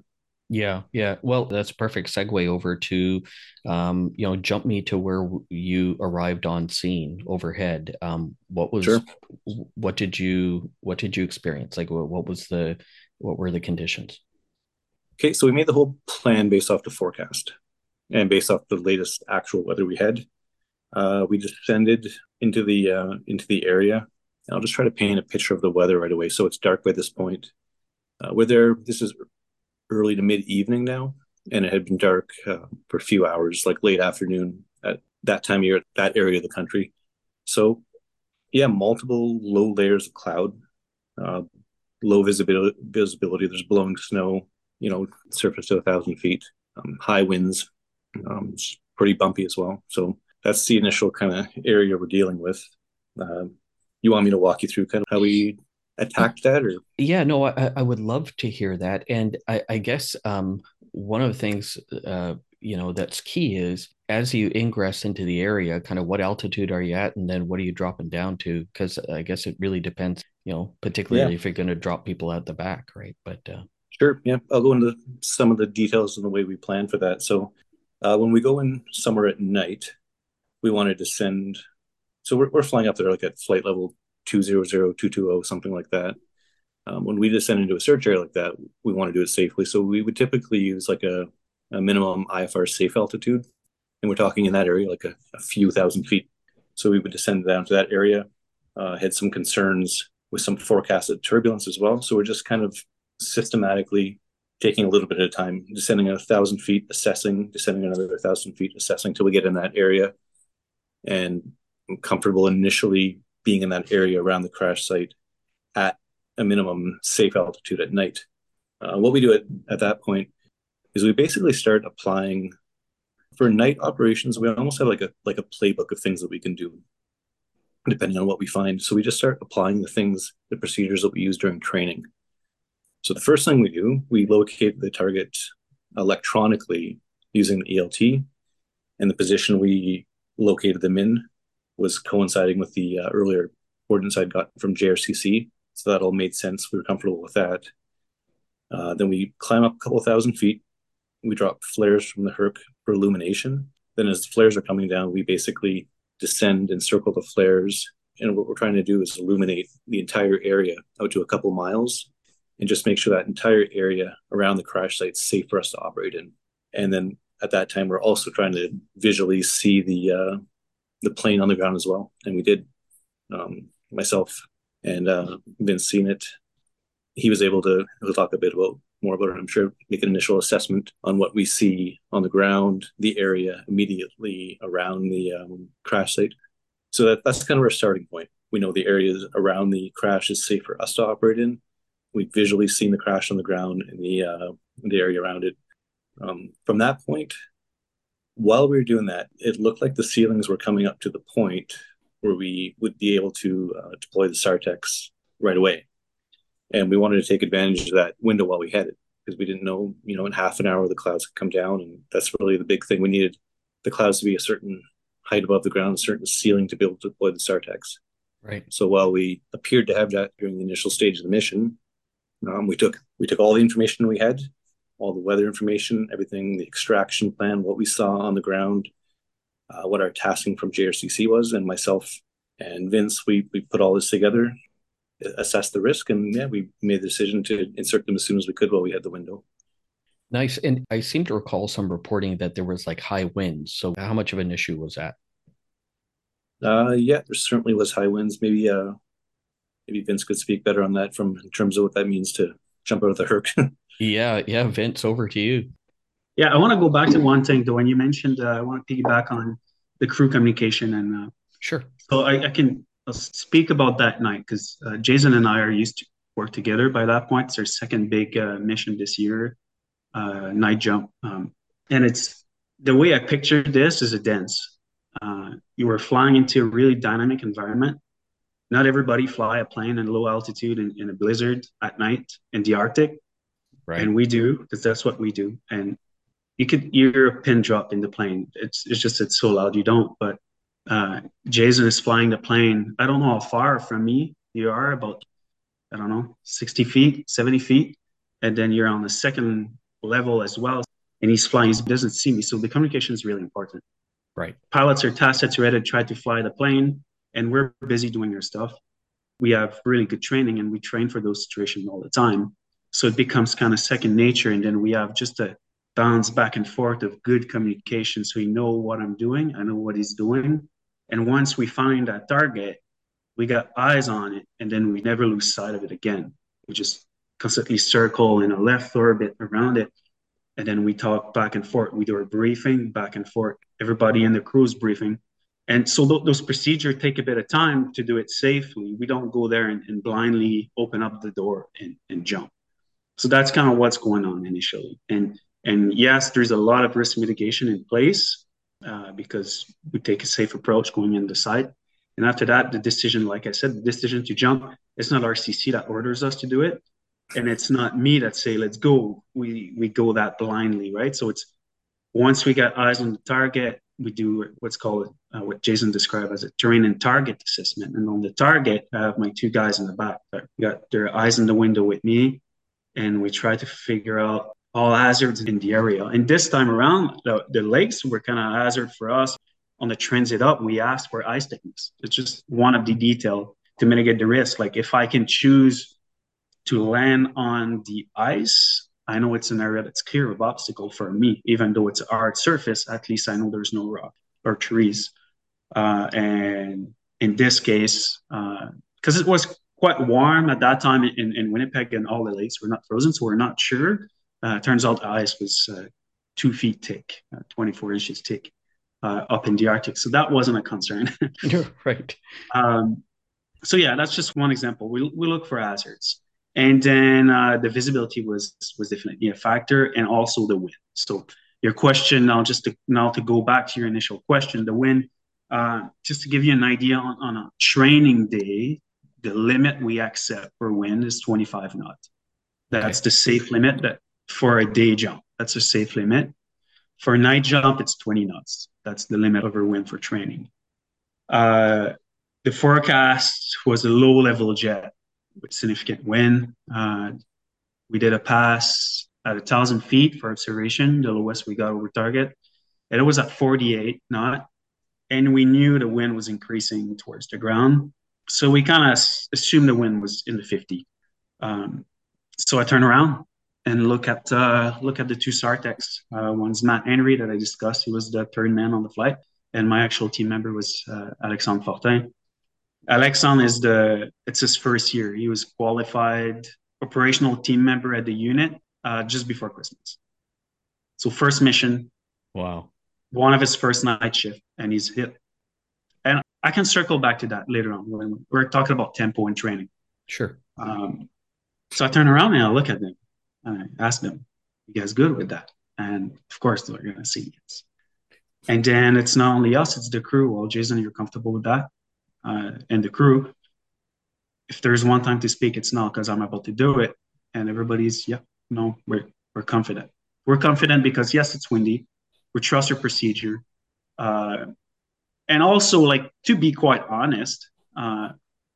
Yeah. Well, that's a perfect segue over to, jump me to where you arrived on scene overhead. What was what did you experience? Like, what were the conditions? Okay, so we made the whole plan based off the forecast and based off the latest actual weather we had. We descended into the area. I'll just try to paint a picture of the weather right away. So it's dark by this point. We're there. This is early to mid-evening now, and it had been dark for a few hours, like late afternoon at that time of year, that area of the country. So, yeah, multiple low layers of cloud, low visibility. There's blowing snow, surface to 1,000 feet, high winds. It's pretty bumpy as well. So that's the initial kind of area we're dealing with. You want me to walk you through kind of how we attacked that? Or? Yeah, no, I would love to hear that. And I guess one of the things, that's key is as you ingress into the area, kind of what altitude are you at? And then what are you dropping down to? Because I guess it really depends, particularly if you're going to drop people out the back, right? But sure, yeah. I'll go into some of the details and the way we plan for that. So when we go in somewhere at night, we want to descend. So we're flying up there like at flight level 200, 220, something like that. When we descend into a search area like that, we want to do it safely. So we would typically use like a minimum IFR safe altitude. And we're talking in that area, like a few thousand feet. So we would descend down to that area, had some concerns with some forecasted turbulence as well. So we're just kind of systematically taking a little bit at a time, descending at 1,000 feet, assessing, descending another 1,000 feet, assessing till we get in that area. And I'm comfortable initially being in that area around the crash site at a minimum safe altitude at night. What we do at that point is we basically start applying for night operations. We almost have like a playbook of things that we can do depending on what we find. So we just start applying the procedures that we use during training. So the first thing we do, we locate the target electronically using the ELT, and the position we located them in was coinciding with the earlier ordinance I'd gotten from JRCC. So that all made sense. We were comfortable with that. Then we climb up a couple thousand feet. We drop flares from the Herc for illumination. Then as the flares are coming down, we basically descend and circle the flares. And what we're trying to do is illuminate the entire area out to a couple miles and just make sure that entire area around the crash site is safe for us to operate in. And then at that time, we're also trying to visually see the plane on the ground as well. And we did. Myself and Vince seen it. He was able to talk a bit more about it, I'm sure, make an initial assessment on what we see on the ground, the area immediately around the crash site. So that's kind of our starting point. We know the areas around the crash is safe for us to operate in. We've visually seen the crash on the ground and the area around it. From that point, while we were doing that, it looked like the ceilings were coming up to the point where we would be able to deploy the SAR techs right away. And we wanted to take advantage of that window while we had it, because we didn't know, in half an hour the clouds could come down. And that's really the big thing. We needed the clouds to be a certain height above the ground, a certain ceiling to be able to deploy the SAR techs. Right. So while we appeared to have that during the initial stage of the mission, we took all the information we had, all the weather information, everything, the extraction plan, what we saw on the ground, what our tasking from JRCC was, and myself and Vince, we put all this together, assessed the risk, and we made the decision to insert them as soon as we could while we had the window. Nice. And I seem to recall some reporting that there was like high winds. So how much of an issue was that? There certainly was high winds. Maybe Vince could speak better on that in terms of what that means to jump out of the Herc. Yeah, Vince, over to you. Yeah, I want to go back to one thing, though. When you mentioned, I want to piggyback on the crew communication. And sure. So I'll speak about that night, because Jason and I are used to work together by that point. It's our second big mission this year, night jump. And it's the way I pictured this is a dance. You were flying into a really dynamic environment. Not everybody fly a plane in low altitude in a blizzard at night in the Arctic. Right. And we do, because that's what we do. And you could hear a pin drop in the plane. It's so loud you don't. But Jason is flying the plane. I don't know how far from me you are, about, 60 feet, 70 feet. And then you're on the second level as well. And he's flying. He doesn't see me. So the communication is really important. Right. Pilots are tasked to try to fly the plane. And we're busy doing our stuff. we have really good training and we train for those situations all the time. So it becomes kind of second nature. And then we have just a bounce back and forth of good communication. So we know what I'm doing, I know what he's doing. And once we find that target, we got eyes on it, and then we never lose sight of it again. We just constantly circle in a left orbit around it. And then we talk back and forth. We do a briefing back and forth, everybody in the crew's briefing. And so those procedures take a bit of time to do it safely. We don't go there and blindly open up the door and jump. So that's kind of what's going on initially. And yes, there's a lot of risk mitigation in place because we take a safe approach going in the site. And after that, the decision, like I said, the decision to jump, it's not RCC that orders us to do it. And it's not me that say, let's go. We go that blindly, right? So it's once we got eyes on the target, we do what's called what Jason described as a terrain and target assessment. And on the target, I have my two guys in the back. We got their eyes in the window with me, and we try to figure out all hazards in the area. And this time around, the lakes were kind of a hazard for us. On the transit up, we asked for ice thickness. It's just one of the detail to mitigate the risk. Like if I can choose to land on the ice, I know it's an area that's clear of obstacle for me, even though it's a hard surface, at least I know there's no rock or trees. And in this case, because it was quite warm at that time in Winnipeg and all the lakes were not frozen, so we're not sure. Turns out the ice was 2 feet thick, 24 inches thick up in the Arctic. So that wasn't a concern. You're right. So yeah, that's just one example. We look for hazards. And then the visibility was definitely a factor, and also the wind. So your question now, to go back to your initial question, the wind, just to give you an idea, on a training day, the limit we accept for wind is 25 knots. That's okay. The safe limit that for a day jump. That's a safe limit. For a night jump, it's 20 knots. That's the limit of our wind for training. The forecast was a low-level jet with significant wind. We did a pass at 1,000 feet for observation, the lowest we got over target, and it was at 48 knot, and we knew the wind was increasing towards the ground, so we kind of assumed the wind was in the 50. So I turn around and look at the two SAR techs. One's Matt Henry that I discussed. He was the third man on the flight, and my actual team member was Alexandre Fortin. Alexandre it's his first year. He was qualified operational team member at the unit just before Christmas. So first mission. Wow. One of his first night shift, and he's hit. And I can circle back to that later on when we're talking about tempo and training. Sure. So I turn around and I look at them and I ask them, you guys good with that? And of course they're going to say yes. And then it's not only us, it's the crew. Well, Jason, you're comfortable with that? And the crew, if there's one time to speak, it's now, because I'm about to do it. And everybody's, yeah, no, we're confident. We're confident because, yes, it's windy. We trust our procedure. And also, like, to be quite honest,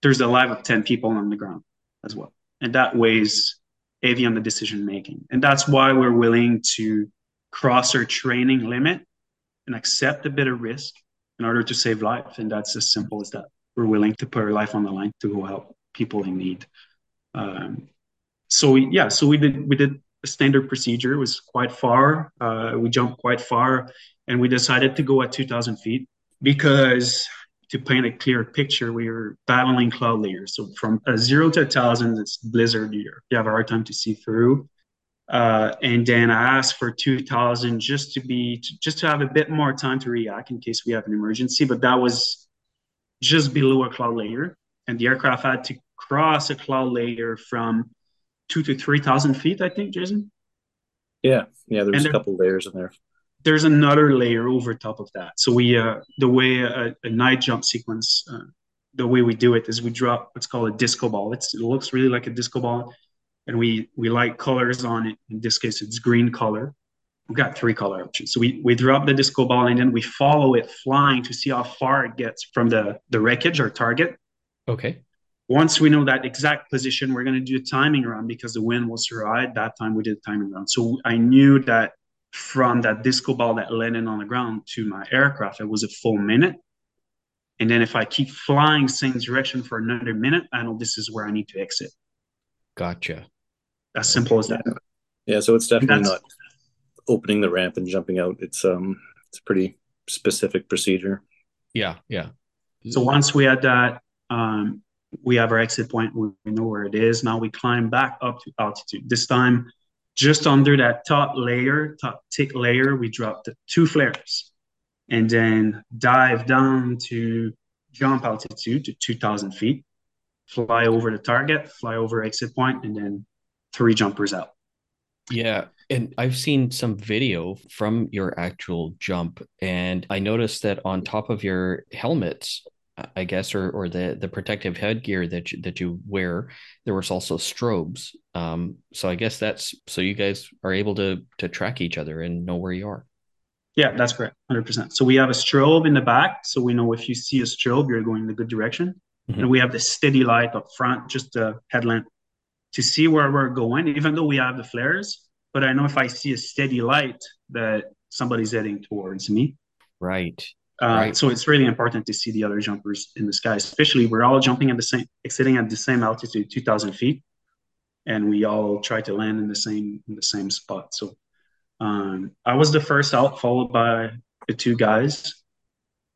there's the life of 10 people on the ground as well. And that weighs heavy on the decision-making. And that's why we're willing to cross our training limit and accept a bit of risk in order to save life. And that's as simple as that. We're willing to put our life on the line to go help people in need. So we did a standard procedure. It was quite far. We jumped quite far, and we decided to go at 2,000 feet because, to paint a clear picture, we were battling cloud layers. So from 0 to 1,000, it's blizzard year. You have a hard time to see through. And then I asked for 2,000 just to have a bit more time to react in case we have an emergency. But that was just below a cloud layer, and the aircraft had to cross a cloud layer from 2,000 to 3,000 feet. I think, Jason. Yeah. There was a couple layers in there. There's another layer over top of that. So we, the way a night jump sequence, the way we do it is we drop what's called a disco ball. It looks really like a disco ball. And we light colors on it. In this case, it's green color. We've got three color options. So we drop the disco ball, and then we follow it flying to see how far it gets from the wreckage or target. Okay. Once we know that exact position, we're going to do a timing round because the wind was right. That time we did a timing round. So I knew that from that disco ball that landed on the ground to my aircraft, it was a full minute. And then if I keep flying same direction for another minute, I know this is where I need to exit. Gotcha. As simple as that. Yeah, so it's definitely not opening the ramp and jumping out. It's a pretty specific procedure. Yeah, yeah. So once we had that, we have our exit point. We know where it is. Now we climb back up to altitude. This time, just under that top thick layer, we dropped the two flares and then dive down to jump altitude to 2,000 feet, fly over the target, fly over exit point, and then three jumpers out. Yeah. And I've seen some video from your actual jump, and I noticed that on top of your helmets, I guess, or the protective headgear that you wear, there was also strobes. So I guess that's, so you guys are able to track each other and know where you are. Yeah, that's correct. 100%. So we have a strobe in the back. So we know if you see a strobe, you're going in the good direction. Mm-hmm. And we have the steady light up front, just the headlamp to see where we're going, even though we have the flares. But I know if I see a steady light that somebody's heading towards me. Right. Right. So it's really important to see the other jumpers in the sky, especially we're all jumping at the same, exiting at the same altitude, 2,000 feet, and we all try to land in the same spot. So I was the first out, followed by the two guys,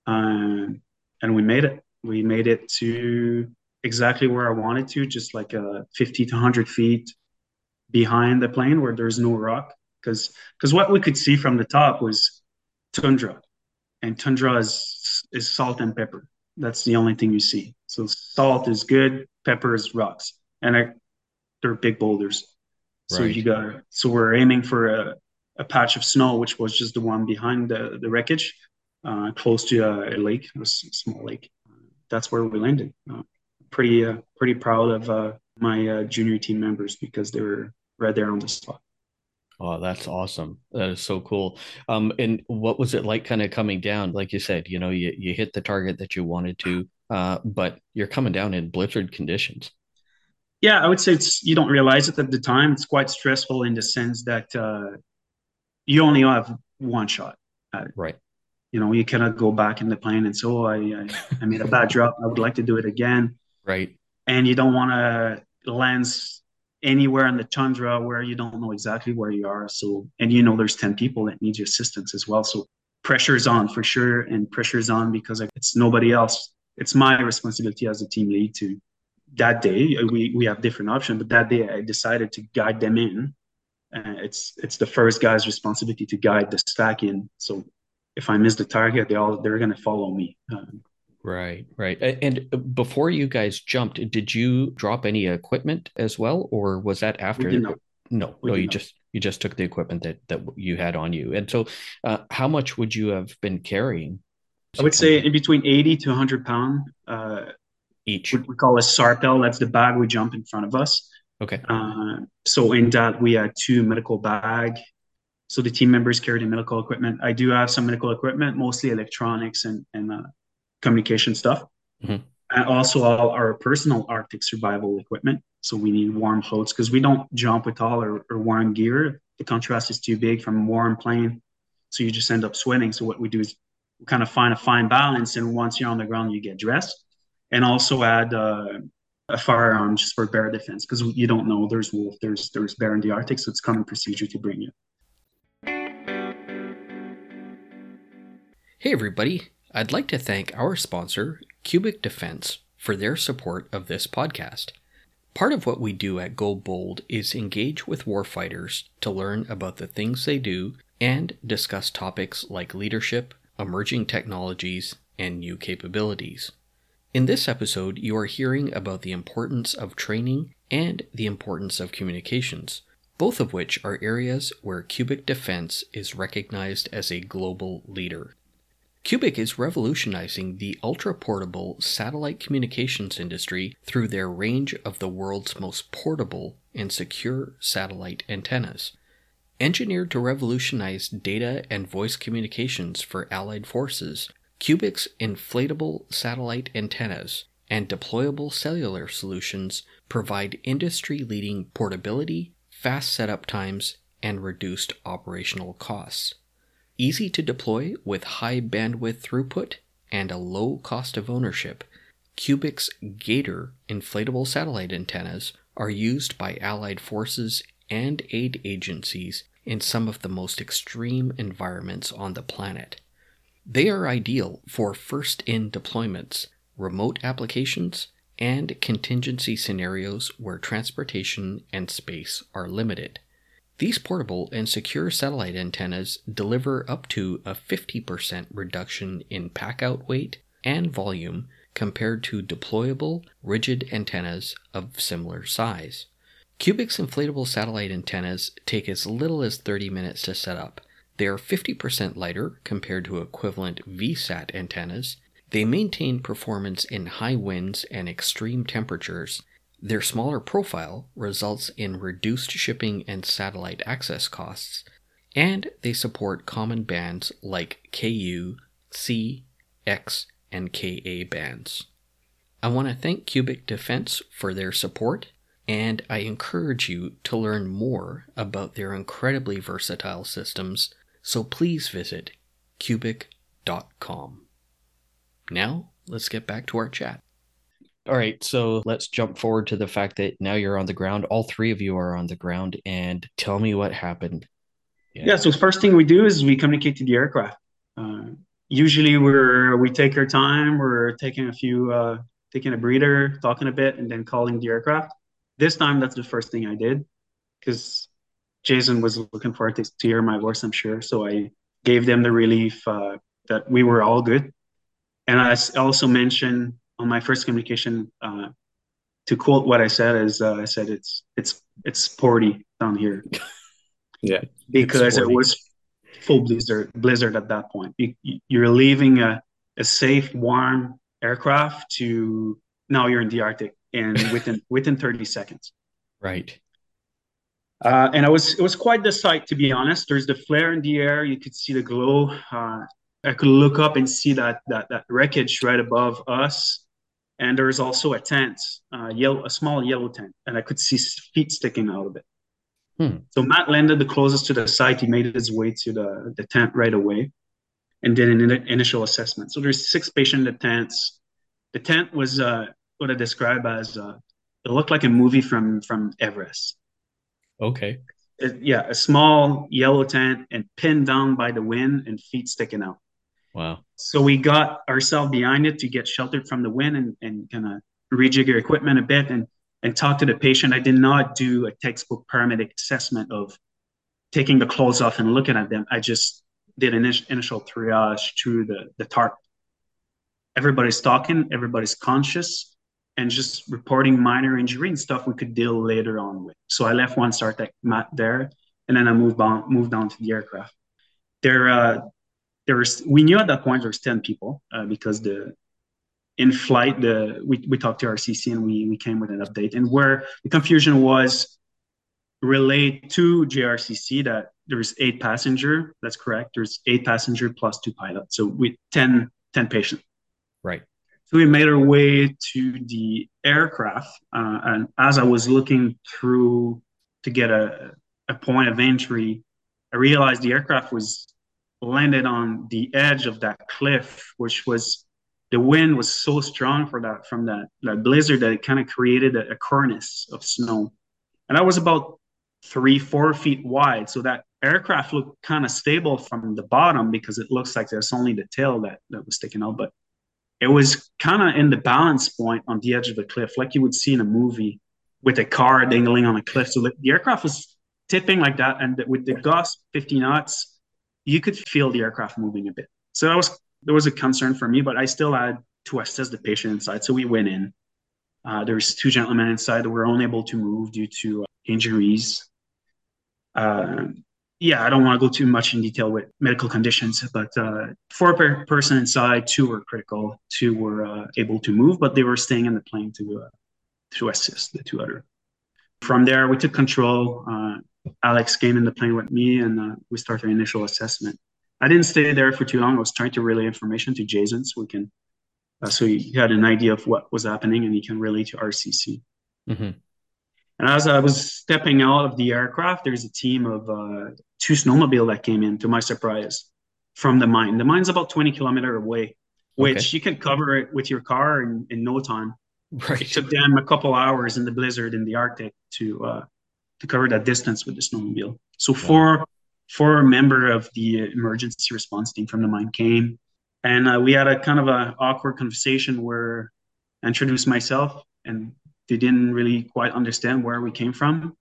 and we made it. We made it to exactly where I wanted to, just like 50 to 100 feet behind the plane where there's no rock, because what we could see from the top was tundra. And tundra is salt and pepper. That's the only thing you see. So salt is good, pepper is rocks, and they're big boulders. Right. So we're aiming for a patch of snow, which was just the one behind the wreckage, close to a lake, a small lake. That's where we landed. Pretty proud of my junior team members because they were right there on the spot. Oh, that's awesome. That is so cool. And what was it like kind of coming down? Like you said, you hit the target that you wanted to, but you're coming down in blizzard conditions. Yeah, I would say you don't realize it at the time. It's quite stressful in the sense that you only have one shot at it. Right. You cannot go back in the plane and say, oh, I made a bad drop. I would like to do it again. Right. And you don't want to land anywhere in the tundra where you don't know exactly where you are. So, and there's 10 people that need your assistance as well. So pressure's on for sure. And pressure's on because it's nobody else. It's my responsibility as a team lead to that day. We have different options, but that day I decided to guide them in. It's the first guy's responsibility to guide the stack in. So if I miss the target, they're going to follow me. Right. And before you guys jumped, did you drop any equipment as well, or was that after? We did not. No. You just took the equipment that you had on you. And so, how much would you have been carrying? I would say in between 80 to 100 pounds each. What we call a sarpel. That's the bag we jump in front of us. Okay. So in that we had two medical bags. So the team members carried the medical equipment. I do have some medical equipment, mostly electronics and communication stuff. Mm-hmm. And also all our personal Arctic survival equipment. So we need warm clothes because we don't jump with all our warm gear. The contrast is too big from a warm plane. So you just end up sweating. So what we do is we kind of find a fine balance. And once you're on the ground, you get dressed. And also add a firearm just for bear defense because you don't know there's wolf, there's bear in the Arctic. So it's common procedure to bring it. Hey, everybody. I'd like to thank our sponsor, Cubic Defense, for their support of this podcast. Part of what we do at Go Bold is engage with warfighters to learn about the things they do and discuss topics like leadership, emerging technologies, and new capabilities. In this episode, you are hearing about the importance of training and the importance of communications, both of which are areas where Cubic Defense is recognized as a global leader. Cubic is revolutionizing the ultra-portable satellite communications industry through their range of the world's most portable and secure satellite antennas. Engineered to revolutionize data and voice communications for allied forces, Cubic's inflatable satellite antennas and deployable cellular solutions provide industry-leading portability, fast setup times, and reduced operational costs. Easy to deploy with high bandwidth throughput and a low cost of ownership, Cubic's Gator inflatable satellite antennas are used by Allied forces and aid agencies in some of the most extreme environments on the planet. They are ideal for first-in deployments, remote applications, and contingency scenarios where transportation and space are limited. These portable and secure satellite antennas deliver up to a 50% reduction in packout weight and volume compared to deployable, rigid antennas of similar size. Cubic's inflatable satellite antennas take as little as 30 minutes to set up. They are 50% lighter compared to equivalent VSAT antennas. They maintain performance in high winds and extreme temperatures. Their smaller profile results in reduced shipping and satellite access costs, and they support common bands like KU, C, X, and KA bands. I want to thank Cubic Defense for their support, and I encourage you to learn more about their incredibly versatile systems, so please visit cubic.com. Now, let's get back to our chat. All right, so let's jump forward to the fact that now you're on the ground. All three of you are on the ground, and tell me what happened. Yeah, so first thing we do is we communicate to the aircraft. Usually we take our time, we're taking taking a breather, talking a bit, and then calling the aircraft. This time, that's the first thing I did, because Jason was looking forward to hear my voice, I'm sure. So I gave them the relief that we were all good. And I also mentioned on my first communication, to quote what I said, is I said, it's sporty down here. Yeah. Because it was full blizzard at that point. You're leaving a safe, warm aircraft to now you're in the Arctic and within 30 seconds. Right. And it was quite the sight, to be honest. There's the flare in the air. You could see the glow. I could look up and see that wreckage right above us. And there's also a tent, a small yellow tent, and I could see feet sticking out of it. So Matt landed the closest to the site. He made his way to the tent right away and did an initial assessment. So there's 6 patients in the tents. The tent was what I describe as, it looked like a movie from Everest. Okay. Yeah, a small yellow tent and pinned down by the wind and feet sticking out. Wow. So we got ourselves behind it to get sheltered from the wind and kind of rejig your equipment a bit and talk to the patient. I did not do a textbook paramedic assessment of taking the clothes off and looking at them. I just did an initial triage through the tarp. Everybody's talking, everybody's conscious, and just reporting minor injury and stuff we could deal later on with. So I left one SAR tech mat there, and then I moved on to the aircraft. We knew at that point there was 10 people because in flight we talked to our CC and we came with an update. And where the confusion was relayed to JRCC that there's 8 passenger. That's correct. There's 8 passenger plus 2 pilots. So with 10 patients. Right. So we made our way to the aircraft, and as I was looking through to get a point of entry, I realized the aircraft was landed on the edge of that cliff, which was the wind was so strong from that blizzard that it kind of created a cornice of snow, and that was about 3-4 feet wide. So that aircraft looked kind of stable from the bottom because it looks like there's only the tail that was sticking out, but it was kind of in the balance point on the edge of the cliff, like you would see in a movie with a car dangling on a cliff. So the aircraft was tipping like that. And with the gust 50 knots, you could feel the aircraft moving a bit. So there was a concern for me, but I still had to assess the patient inside. So we went in. There was 2 gentlemen inside that were unable to move due to injuries. Yeah, I don't want to go too much in detail with medical conditions, but 4 per person inside, 2 were critical, 2 were able to move, but they were staying in the plane to assist the 2 other. From there, we took control. Alex came in the plane with me, and we started our initial assessment. I didn't stay there for too long. I was trying to relay information to Jason so he had an idea of what was happening, and he can relay to RCC. Mm-hmm. And as I was stepping out of the aircraft, there's a team of 2 snowmobile that came in, to my surprise, from the mine. The mine's about 20 kilometers away. which you can cover it with your car in no time. Right. It took them a couple hours in the blizzard in the Arctic to cover that distance with the snowmobile. So four member of the emergency response team from the mine came, and we had a kind of a awkward conversation where I introduced myself, and they didn't really quite understand where we came from.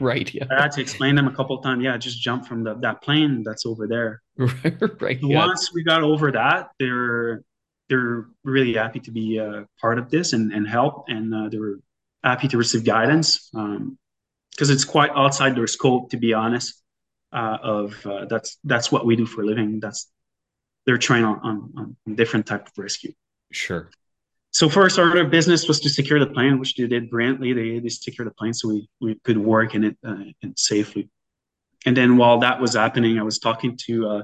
Right. Yeah. I had to explain them a couple of times. Yeah, just jump from that plane that's over there. Right. So yeah. Once we got over that, they're really happy to be part of this and help, and they were happy to receive guidance because it's quite outside their scope, to be honest. That's what we do for a living. They're trained on different type of rescue. Sure. So first order of business was to secure the plane, which they did brilliantly. They secured the plane so we could work in it and safely. And then while that was happening, I was talking to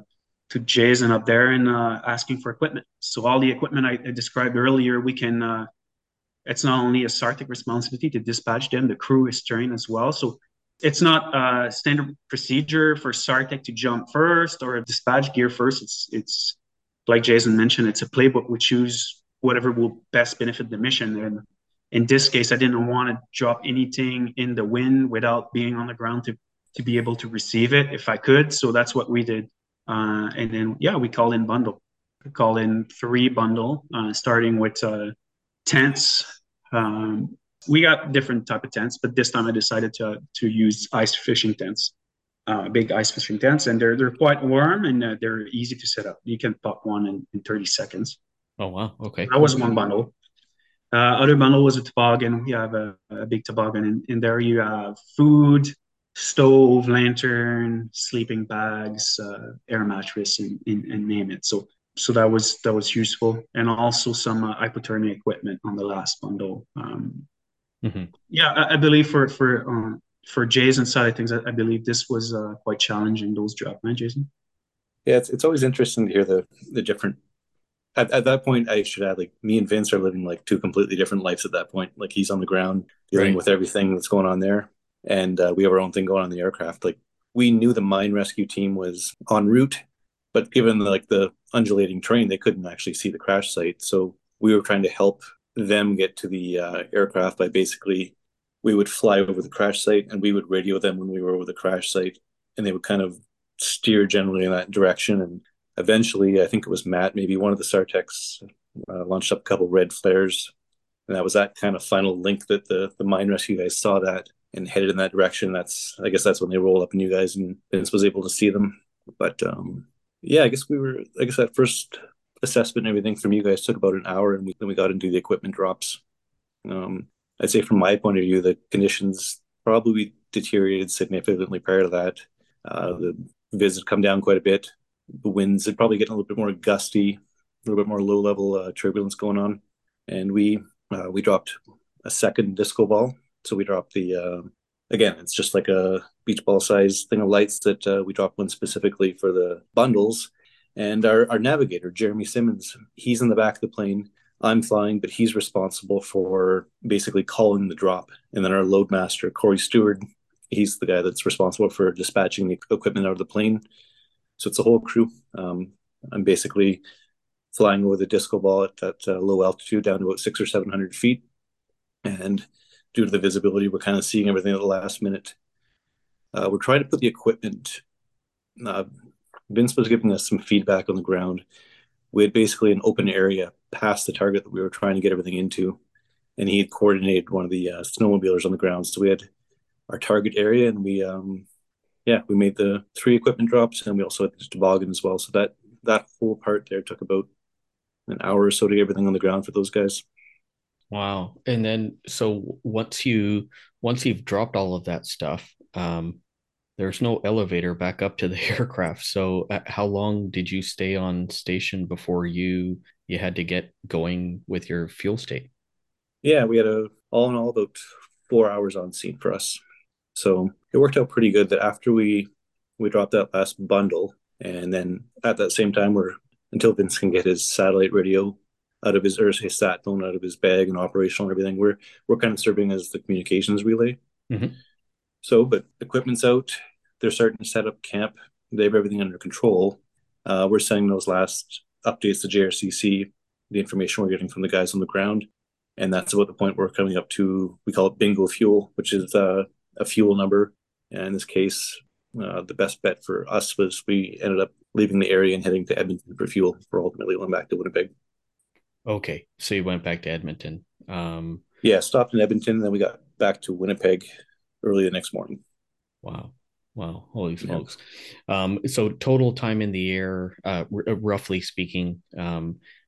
Jason up there and asking for equipment. So all the equipment I described earlier, we can. It's not only a SAR tech responsibility to dispatch them; the crew is trained as well. So it's not standard procedure for SAR tech to jump first or dispatch gear first. It's like Jason mentioned, it's a playbook. We choose whatever will best benefit the mission. And in this case, I didn't want to drop anything in the wind without being on the ground to be able to receive it if I could. So that's what we did. And then, we called in bundle. We called in three bundle, starting with tents. We got different type of tents, but this time I decided to use ice fishing tents, big ice fishing tents. And they're quite warm and they're easy to set up. You can pop one in 30 seconds. Oh, wow. Okay. That was one bundle. Other bundle was a toboggan. You have a big toboggan. And in there you have food, stove, lantern, sleeping bags, air mattress, and name it. So that was useful. And also some hypothermia equipment on the last bundle. I believe for Jason's side of things, I believe this was quite challenging, those jobs, right, Jason? Yeah, it's always interesting to hear the different. At that point, I should add, like, me and Vince are living like two completely different lives at that point. Like, he's on the ground dealing with everything that's going on there. And we have our own thing going on in the aircraft. Like, we knew the mine rescue team was en route, but given the undulating terrain, they couldn't actually see the crash site. So we were trying to help them get to the aircraft by basically, we would fly over the crash site and we would radio them when we were over the crash site. And they would kind of steer generally in that direction. And eventually, I think it was Matt, maybe one of the SAR techs, launched up a couple red flares. And that was that kind of final link that the mine rescue guys saw that and headed in that direction. I guess that's when they rolled up on you guys and Vince was able to see them. But I guess that first assessment and everything from you guys took about an hour, and then we got into the equipment drops. I'd say from my point of view, the conditions probably deteriorated significantly prior to that. The vids had come down quite a bit. The winds are probably getting a little bit more gusty, a little bit more low-level turbulence going on. And we dropped a second disco ball. So we dropped again, it's just like a beach ball size thing of lights that we dropped one specifically for the bundles. And our navigator, Jeremy Simmons, he's in the back of the plane. I'm flying, but he's responsible for basically calling the drop. And then our loadmaster, Corey Stewart, he's the guy that's responsible for dispatching the equipment out of the plane. So it's a whole crew. I'm basically flying over the disco ball at that low altitude down to about 600 or 700 feet. And due to the visibility, we're kind of seeing everything at the last minute. We're trying to put the equipment. Vince was giving us some feedback on the ground. We had basically an open area past the target that we were trying to get everything into. And he had coordinated one of the snowmobilers on the ground. So we had our target area and we made the three equipment drops, and we also had the toboggan as well. So that whole part there took about an hour or so to get everything on the ground for those guys. Wow. And then, so once you've dropped all of that stuff, there's no elevator back up to the aircraft. So how long did you stay on station before you had to get going with your fuel state? Yeah, we had all in all about 4 hours on scene for us. So it worked out pretty good that after we dropped that last bundle, and then at that same time, until Vince can get his satellite radio out of his sat phone out of his bag and operational and everything, we're kind of serving as the communications relay. Mm-hmm. So, but equipment's out. They're starting to set up camp. They have everything under control. We're sending those last updates to JRCC. the information we're getting from the guys on the ground. And that's about the point we're coming up to. We call it bingo fuel, which is a fuel number. And in this case, the best bet for us was we ended up leaving the area and heading to Edmonton for fuel. We're ultimately going back to Winnipeg. Okay, so you went back to Edmonton. Yeah, stopped in Edmonton, and then we got back to Winnipeg early the next morning. Wow, holy smokes. Yeah. So total time in the air, roughly speaking,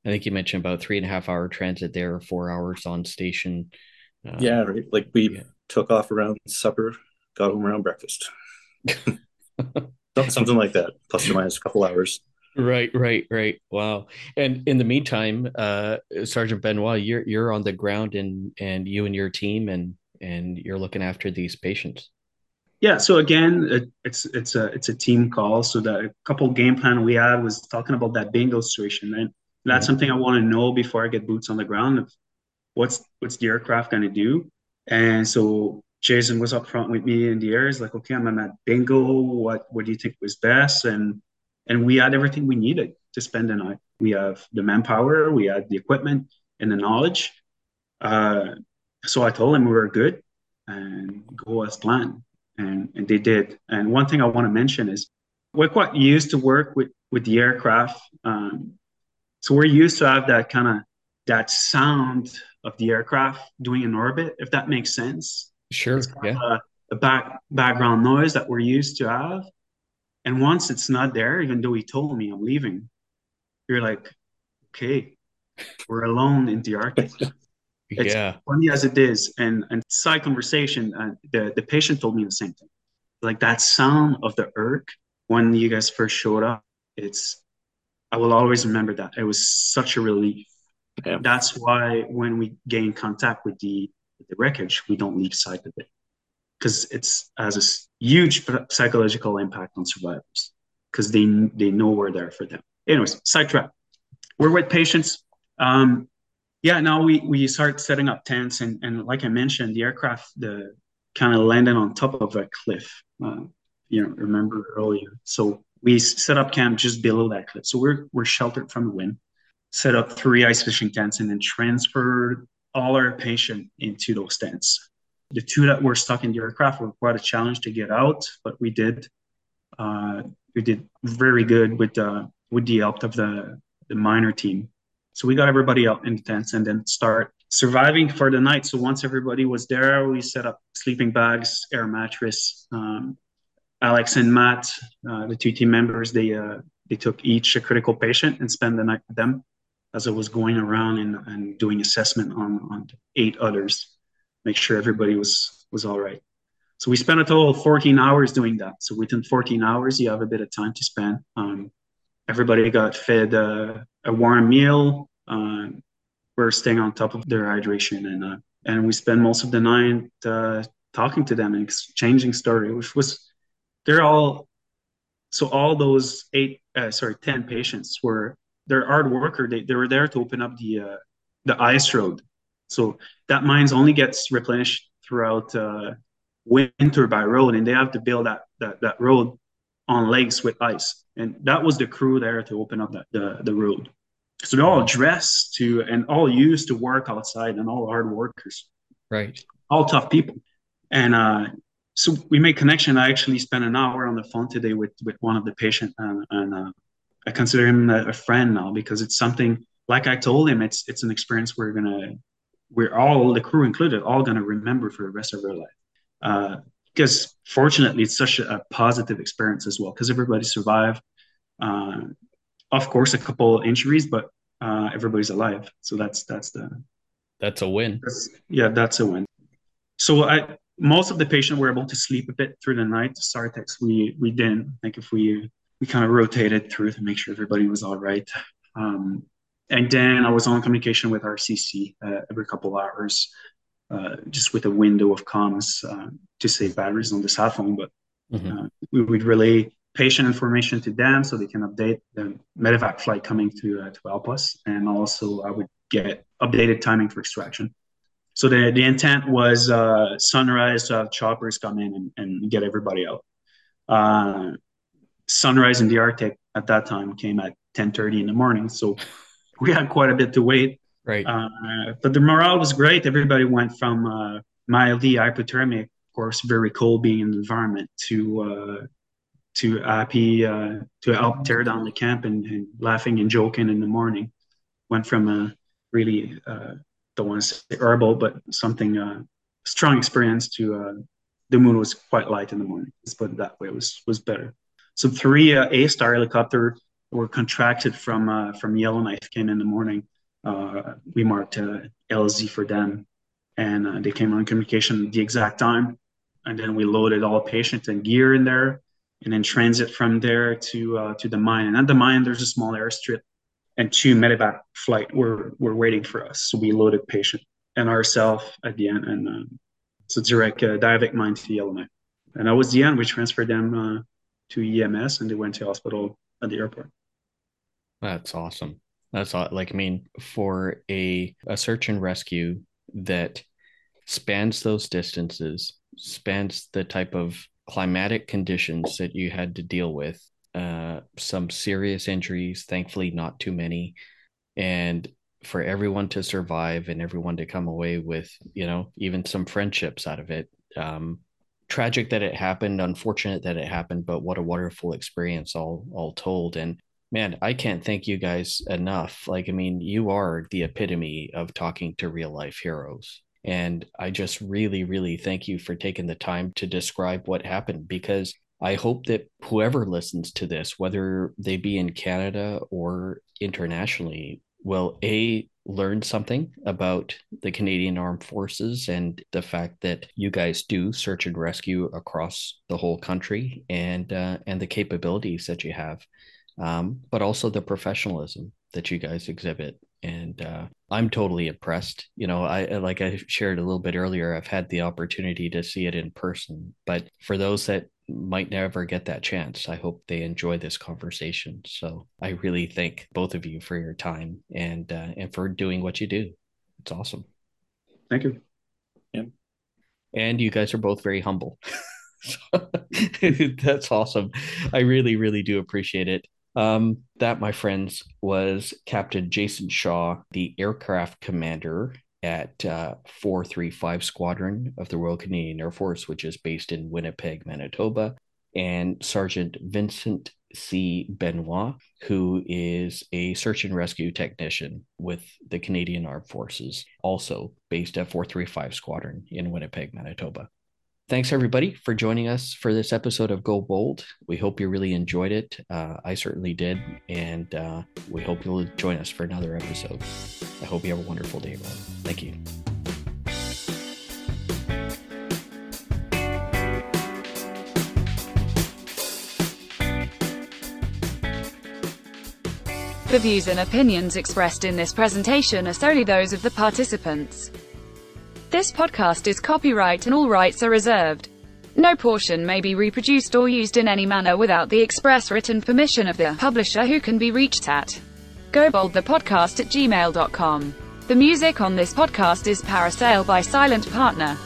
I think you mentioned about 3.5 hour transit there, 4 hours on station. Right. Like we took off around supper, got home around breakfast. Something like that, plus or minus a couple hours. Right. Wow. And in the meantime, Sergeant Benoit, you're on the ground and you and your team and you're looking after these patients. Yeah. So again, it's a team call. So the couple game plan we had was talking about that bingo situation. And that's something I want to know before I get boots on the ground. Of what's the aircraft going to do? And so Jason was up front with me in the air. He's like, okay, I'm at bingo. What do you think was best? And we had everything we needed to spend the night. We have the manpower, we had the equipment and the knowledge. So I told them we were good and go as planned. And they did. And one thing I want to mention is we're quite used to work with the aircraft. So we're used to have that kind of that sound of the aircraft doing an orbit, if that makes sense. Sure. It's kind of a background noise that we're used to have. And once it's not there, even though he told me I'm leaving, you're like, okay, we're alone in the Arctic. It's funny as it is. And side conversation, the patient told me the same thing. Like that sound of the ERC when you guys first showed up, I will always remember that. It was such a relief. Yeah. That's why when we gain contact with the wreckage, we don't leave sight of it. Because it has a huge psychological impact on survivors because they know we're there for them. Anyways, sidetrack. We're with patients. Now we start setting up tents. And like I mentioned, the aircraft kind of landed on top of a cliff, remember earlier. So we set up camp just below that cliff. So we're sheltered from the wind, set up 3 ice fishing tents, and then transferred all our patients into those tents. The 2 that were stuck in the aircraft were quite a challenge to get out, but we did. We did very good with the help of the minor team. So we got everybody out in the tents and then start surviving for the night. So once everybody was there, we set up sleeping bags, air mattress. Alex and Matt, the 2 team members, they took each a critical patient and spent the night with them as I was going around and doing assessment on 8 others. Make sure everybody was all right. So we spent a total of 14 hours doing that. So within 14 hours, you have a bit of time to spend. Everybody got fed a warm meal. We're staying on top of their hydration. And we spent most of the night talking to them and exchanging story, which was, all those 10 patients were, they're hard worker. They were there to open up the ice road. So that mines only gets replenished throughout winter by road, and they have to build that road on lakes with ice. And that was the crew there to open up the road. So they're all dressed and all used to work outside and all hard workers. Right. All tough people. And so we made connection. I actually spent an hour on the phone today with one of the patients, and I consider him a friend now because it's something, like I told him, it's an experience we're all, the crew included, all going to remember for the rest of our life. Because fortunately, it's such a positive experience as well, because everybody survived. Of course, a couple injuries, but everybody's alive. So that's a win. That's a win. So most of the patients were able to sleep a bit through the night. The SAR techs, we didn't. Like if we kind of rotated through to make sure everybody was all right. And then I was on communication with RCC every couple hours, just with a window of comms to save batteries on the cell phone. But we would relay patient information to them so they can update the medevac flight coming to help us. And also I would get updated timing for extraction. So the intent was sunrise to have choppers come in and get everybody out. Sunrise in the Arctic at that time came at 10:30 in the morning. So we had quite a bit to wait. Right. But the morale was great. Everybody went from mildly hypothermic, of course, very cold being in the environment, to happy, to help tear down the camp and laughing and joking in the morning. Went from a really, don't want to say herbal, but something strong experience to the mood was quite light in the morning. Let's put it that way. It was better. So three A-Star helicopters were contracted from Yellowknife came in the morning. We marked LZ for them, and they came on communication at the exact time. And then we loaded all patients and gear in there, and then transit from there to the mine. And at the mine, there's a small airstrip, and two medevac flight were waiting for us. So we loaded patient and ourselves at the end, and so direct Diavik Mine to Yellowknife. And that was the end. We transferred them to EMS, and they went to hospital at the airport. That's awesome. That's like, I mean, for a search and rescue that spans those distances, spans the type of climatic conditions that you had to deal with, some serious injuries, thankfully not too many, and for everyone to survive and everyone to come away with, you know, even some friendships out of it. Tragic that it happened, unfortunate that it happened, but what a wonderful experience all told. And man, I can't thank you guys enough. Like, I mean, you are the epitome of talking to real life heroes. And I just really, really thank you for taking the time to describe what happened, because I hope that whoever listens to this, whether they be in Canada or internationally, will A, learn something about the Canadian Armed Forces and the fact that you guys do search and rescue across the whole country, and the capabilities that you have, but also the professionalism that you guys exhibit. And I'm totally impressed. You know, I shared a little bit earlier, I've had the opportunity to see it in person, but for those that might never get that chance, I hope they enjoy this conversation. So I really thank both of you for your time and for doing what you do. It's awesome. Thank you. Yeah. And you guys are both very humble. So, that's awesome. I really, really do appreciate it. That, my friends, was Captain Jason Shaw, the aircraft commander at 435 Squadron of the Royal Canadian Air Force, which is based in Winnipeg, Manitoba, and Sergeant Vincent C. Benoit, who is a search and rescue technician with the Canadian Armed Forces, also based at 435 Squadron in Winnipeg, Manitoba. Thanks, everybody, for joining us for this episode of Go Bold. We hope you really enjoyed it. I certainly did. And we hope you'll join us for another episode. I hope you have a wonderful day, everyone. Thank you. The views and opinions expressed in this presentation are solely those of the participants. This podcast is copyright and all rights are reserved. No portion may be reproduced or used in any manner without the express written permission of the publisher, who can be reached at goboldthepodcast@gmail.com. The music on this podcast is Parasail by Silent Partner.